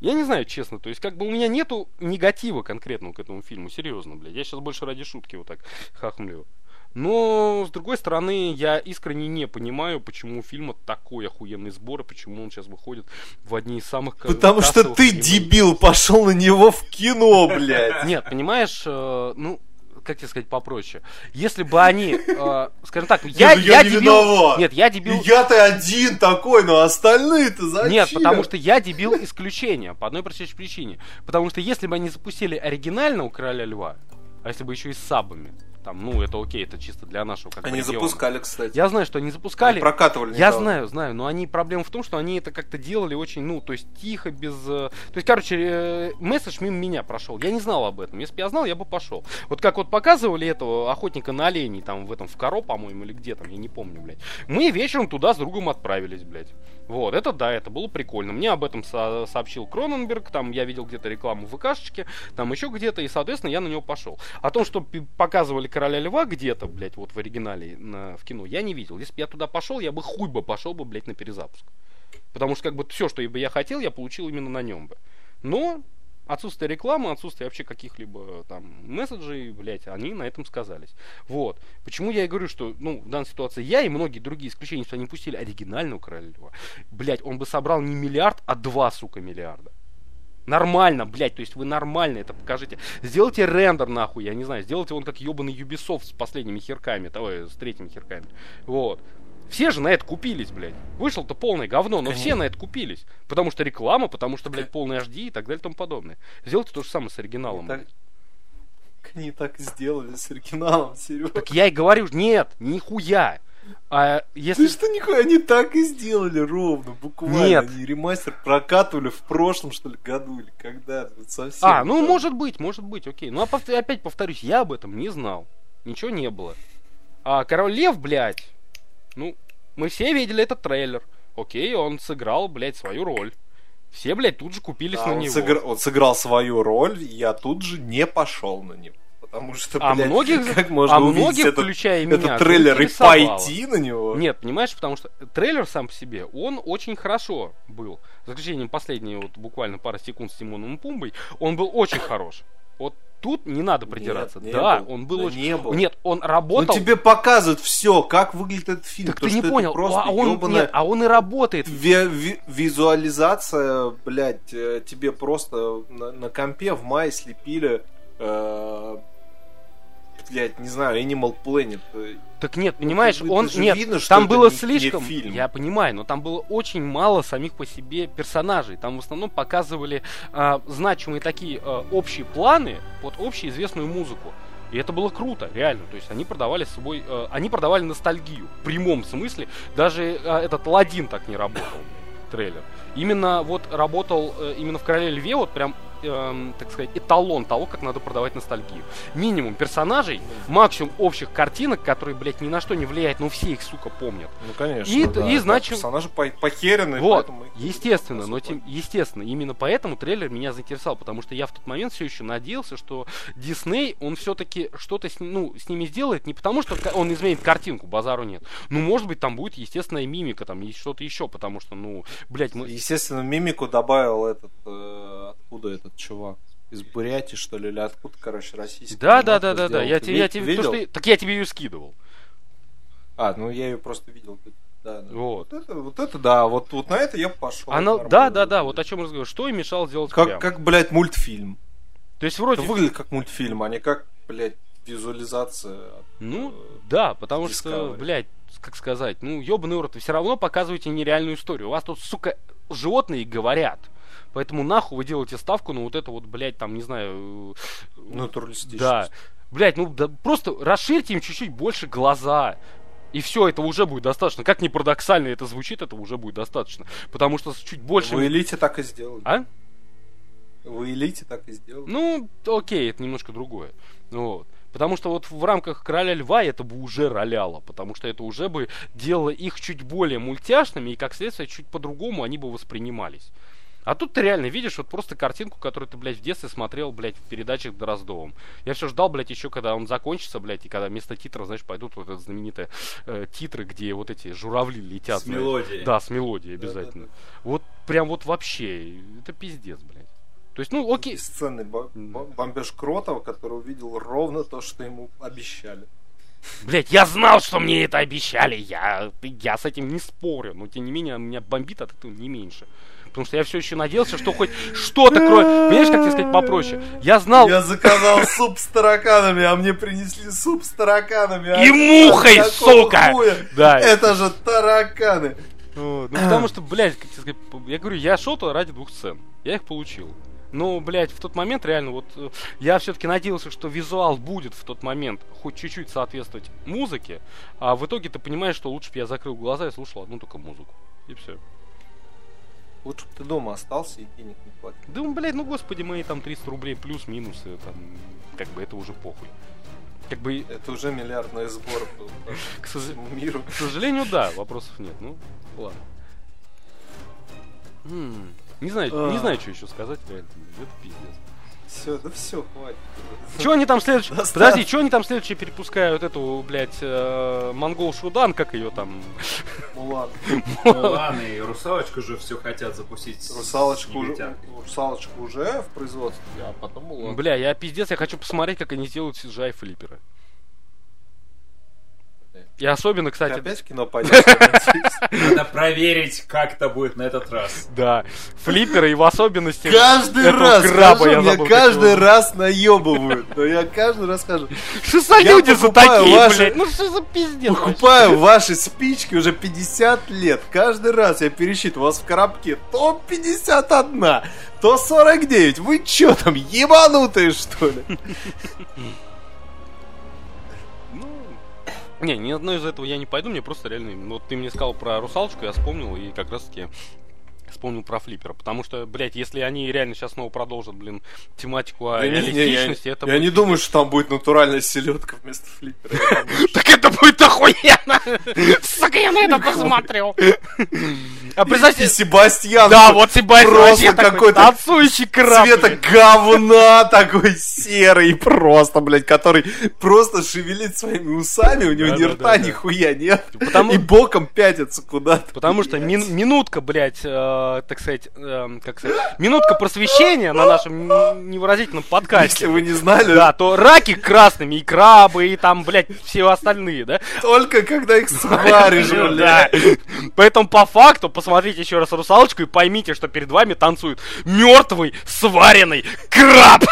Я не знаю, честно. То есть, как бы у меня нету негатива конкретного к этому фильму. Серьезно, блядь. Я сейчас больше ради шутки вот так хахмлю. Но, с другой стороны, я искренне не понимаю, почему у фильма такой охуенный сбор, и почему он сейчас выходит в одни из самых... Потому что ты, дебил, пошел на него в кино, блядь! Нет, понимаешь, как тебе сказать попроще? Если бы они, скажем так, я не виноват. Нет, я дебил. Я-то один такой, но остальные-то зачем? Нет, потому что я дебил исключение, по одной простейшей причине. Потому что если бы они запустили оригинального Короля Льва, а если бы еще и с сабами, там, это окей, это чисто для нашего как-то. Они региона. Запускали, кстати. Я знаю, что они запускали. Они прокатывали. Я никого. Знаю, но они проблема в том, что они это как-то делали очень, то есть тихо, без... То есть, короче, месседж мимо меня прошел. Я не знал об этом. Если бы я знал, я бы пошел. Вот как вот показывали этого охотника на оленей, там, в Коро, по-моему, или где там, я не помню, блядь. Мы вечером туда с другом отправились, блядь. Вот, это да, это было прикольно. Мне об этом сообщил Кроненберг, там, я видел где-то рекламу в ВКшечке, там, еще где-то, и, соответственно, я на него пошел. О том, что показывали Короля Льва где-то, блядь, вот в оригинале в кино, я не видел. Если бы я туда пошел, я бы пошел бы, блядь, на перезапуск. Потому что, как бы, все, что бы я хотел, я получил именно на нем бы. Но отсутствие рекламы, отсутствие вообще каких-либо там месседжей, блядь, они на этом сказались. Вот. Почему я и говорю, что, в данной ситуации я и многие другие исключения, что они пустили оригинального Короля Льва, блядь, он бы собрал не миллиард, а 2, сука, миллиарда. Нормально, блядь, то есть вы нормально это покажите. Сделайте рендер, нахуй, я не знаю. Сделайте он как ебаный Ubisoft с последними херками, с третьими херками. Вот. Все же на это купились, блядь. Вышел-то полное говно, но все на это купились. Потому что реклама, потому что, блядь, полный HD и так далее и тому подобное. Сделайте то же самое с оригиналом. Они так сделали с оригиналом, Серега. Так я и говорю, нет, нихуя. А если... Ты что, нихуя, они так и сделали ровно, буквально. Нет. Они ремастер прокатывали в прошлом, что ли, году или когда-то. Совсем. А, ну может быть, окей. Ну опять повторюсь, я об этом не знал. Ничего не было. А Король Лев, блядь, ну, мы все видели этот трейлер. Окей, он сыграл, блядь, свою роль. Все, блядь, тут же купились на него. Он сыграл свою роль, и я тут же не пошел на него. Потому что, блядь, многих, как можно увидеть этот трейлер и пойти на него? Нет, понимаешь, потому что трейлер сам по себе, он очень хорошо был. За исключением последней вот буквально пары секунд с Тимоном и Пумбой, он был очень хорош. Вот тут не надо придираться. Нет, он был очень... Нет, он работал... Ну тебе показывают все, как выглядит этот фильм. Так ты не понял, он и работает. Визуализация, блядь, тебе просто на компе в мае слепили... Блять, не знаю, Animal Planet. Так нет, понимаешь, он... Нет, видно, там было слишком... Я понимаю, но там было очень мало самих по себе персонажей. Там в основном показывали значимые такие общие планы под общеизвестную музыку. И это было круто, реально. То есть они продавали с собой... Они продавали ностальгию. В прямом смысле. Даже этот Аладдин так не работал. Трейлер. Именно вот работал... Именно в Короле Льве вот прям... так сказать, эталон того, как надо продавать ностальгию. Минимум персонажей, максимум общих картинок, которые, блядь, ни на что не влияют, но все их, сука, помнят. Ну, конечно, и значит... Персонажи похерены. Вот, поэтому... естественно, естественно, именно поэтому трейлер меня заинтересовал, потому что я в тот момент все еще надеялся, что Дисней, он все-таки что-то с ними сделает, не потому, что он изменит картинку, базару нет. Ну, может быть, там будет естественная мимика, там есть что-то еще, потому что, блядь... Естественно, мимику добавил этот... Откуда этот чувак? Из Бурятии, что ли, или откуда, короче, российский. Да, я тебе то, что... Так я тебе ее скидывал. Я ее просто видел. Да. Вот на это я пошел. Вот о чем разговор. Что и мешало сделать прямо. Как, блядь, мультфильм. То есть вроде... Это выглядит как мультфильм, а не как, блядь, визуализация. Потому что, блядь, как сказать, ёбаный урод, вы все равно показываете нереальную историю. У вас тут, сука, животные говорят. Поэтому нахуй вы делаете ставку на вот это вот, блядь, там, не знаю... Натуралистичность. Да. Блядь, просто расширьте им чуть-чуть больше глаза. И все, этого уже будет достаточно. Как ни парадоксально это звучит, этого уже будет достаточно. Потому что чуть больше... Вы Элите так и сделали. А? Вы Элите так и сделали. Окей, это немножко другое. Вот. Потому что вот в рамках Короля Льва это бы уже роляло, потому что это уже бы делало их чуть более мультяшными, и как следствие чуть по-другому они бы воспринимались. А тут ты реально видишь вот просто картинку, которую ты, блядь, в детстве смотрел, блядь, в передачах Дроздовым. Я все ждал, блядь, еще когда он закончится, блядь, и когда вместо титров, знаешь, пойдут вот эти знаменитые титры, где вот эти журавли летят. С мелодией. Да, с мелодией обязательно. Да. Вот прям вот вообще, это пиздец, блядь. То есть, окей. Бесценный бомбеж Кротова, который увидел ровно то, что ему обещали. Блять, я знал, что мне это обещали, я с этим не спорю, но тем не менее меня бомбит от этого не меньше. Потому что я все еще надеялся, что хоть что-то кроется. Понимаешь, как тебе сказать попроще? Я знал... Я заказал суп с тараканами, а мне принесли суп с тараканами. И мухой, сука! Да. Это же тараканы. Потому что, блядь, как тебе сказать... Я говорю, я шел туда ради 2 сцен. Я их получил. Но, блядь, в тот момент реально вот... Я все-таки надеялся, что визуал будет в тот момент хоть чуть-чуть соответствовать музыке. А в итоге ты понимаешь, что лучше бы я закрыл глаза и слушал одну только музыку. И все. Лучше бы ты дома остался и денег не платил. Да, блядь, господи, мои там 300 рублей плюс-минус. Как бы это уже похуй. Как бы... Это уже миллиардный сбор был. К сожалению, да, вопросов нет. Ну, ладно. Не знаю, что еще сказать, реально. Это пиздец. Все, хватит. Чего они там следующее... Подожди, чего они там следующее перепускают эту, блядь, Монгол Шудан, как ее там... Мулан и Русалочку же все хотят запустить. Русалочку уже в производстве, а потом Мулан. Бля, я пиздец, я хочу посмотреть, как они делают CGI-флипперы. И особенно, кстати... Ты опять в кино пойдешь? Надо проверить, как это будет на этот раз. Да. Флипперы и в особенности... Каждый раз, я каждый раз наебывают. Но я каждый раз скажу... Что за люди за такие, блядь? Ну что за пиздец? Покупаю ваши спички уже 50 лет. Каждый раз я пересчитываю вас в коробке. То 51, то 49. Вы чё там, ебанутые, что ли? Не, ни одной из этого я не пойду, мне просто реально... Вот ты мне сказал про русалочку, я вспомнил, и как раз-таки вспомнил про флиппера. Потому что, блядь, если они реально сейчас снова продолжат, блин, тематику о реалистичности, это будет... Я не думаю, что там будет натуральная селедка вместо флиппера. Так это будет охуенно! Сука, я на это посмотрел! А представьте... Себастьян! Да, вот Себастьян! Просто какой-то отсующий краб! Цвета говна такой серый просто, блядь, который просто шевелит своими усами, у него ни рта, ни хуя нет, и боком пятится куда-то. Потому что минутка, блядь, так сказать, как сказать, минутка просвещения на нашем невыразительном подкасте. Если вы не знали. Да, то раки красными, и крабы, и там, блядь, все остальные, да? Только когда их сваришь, блядь. Поэтому по факту, посмотрите еще раз русалочку и поймите, что перед вами танцует мертвый сваренный краб.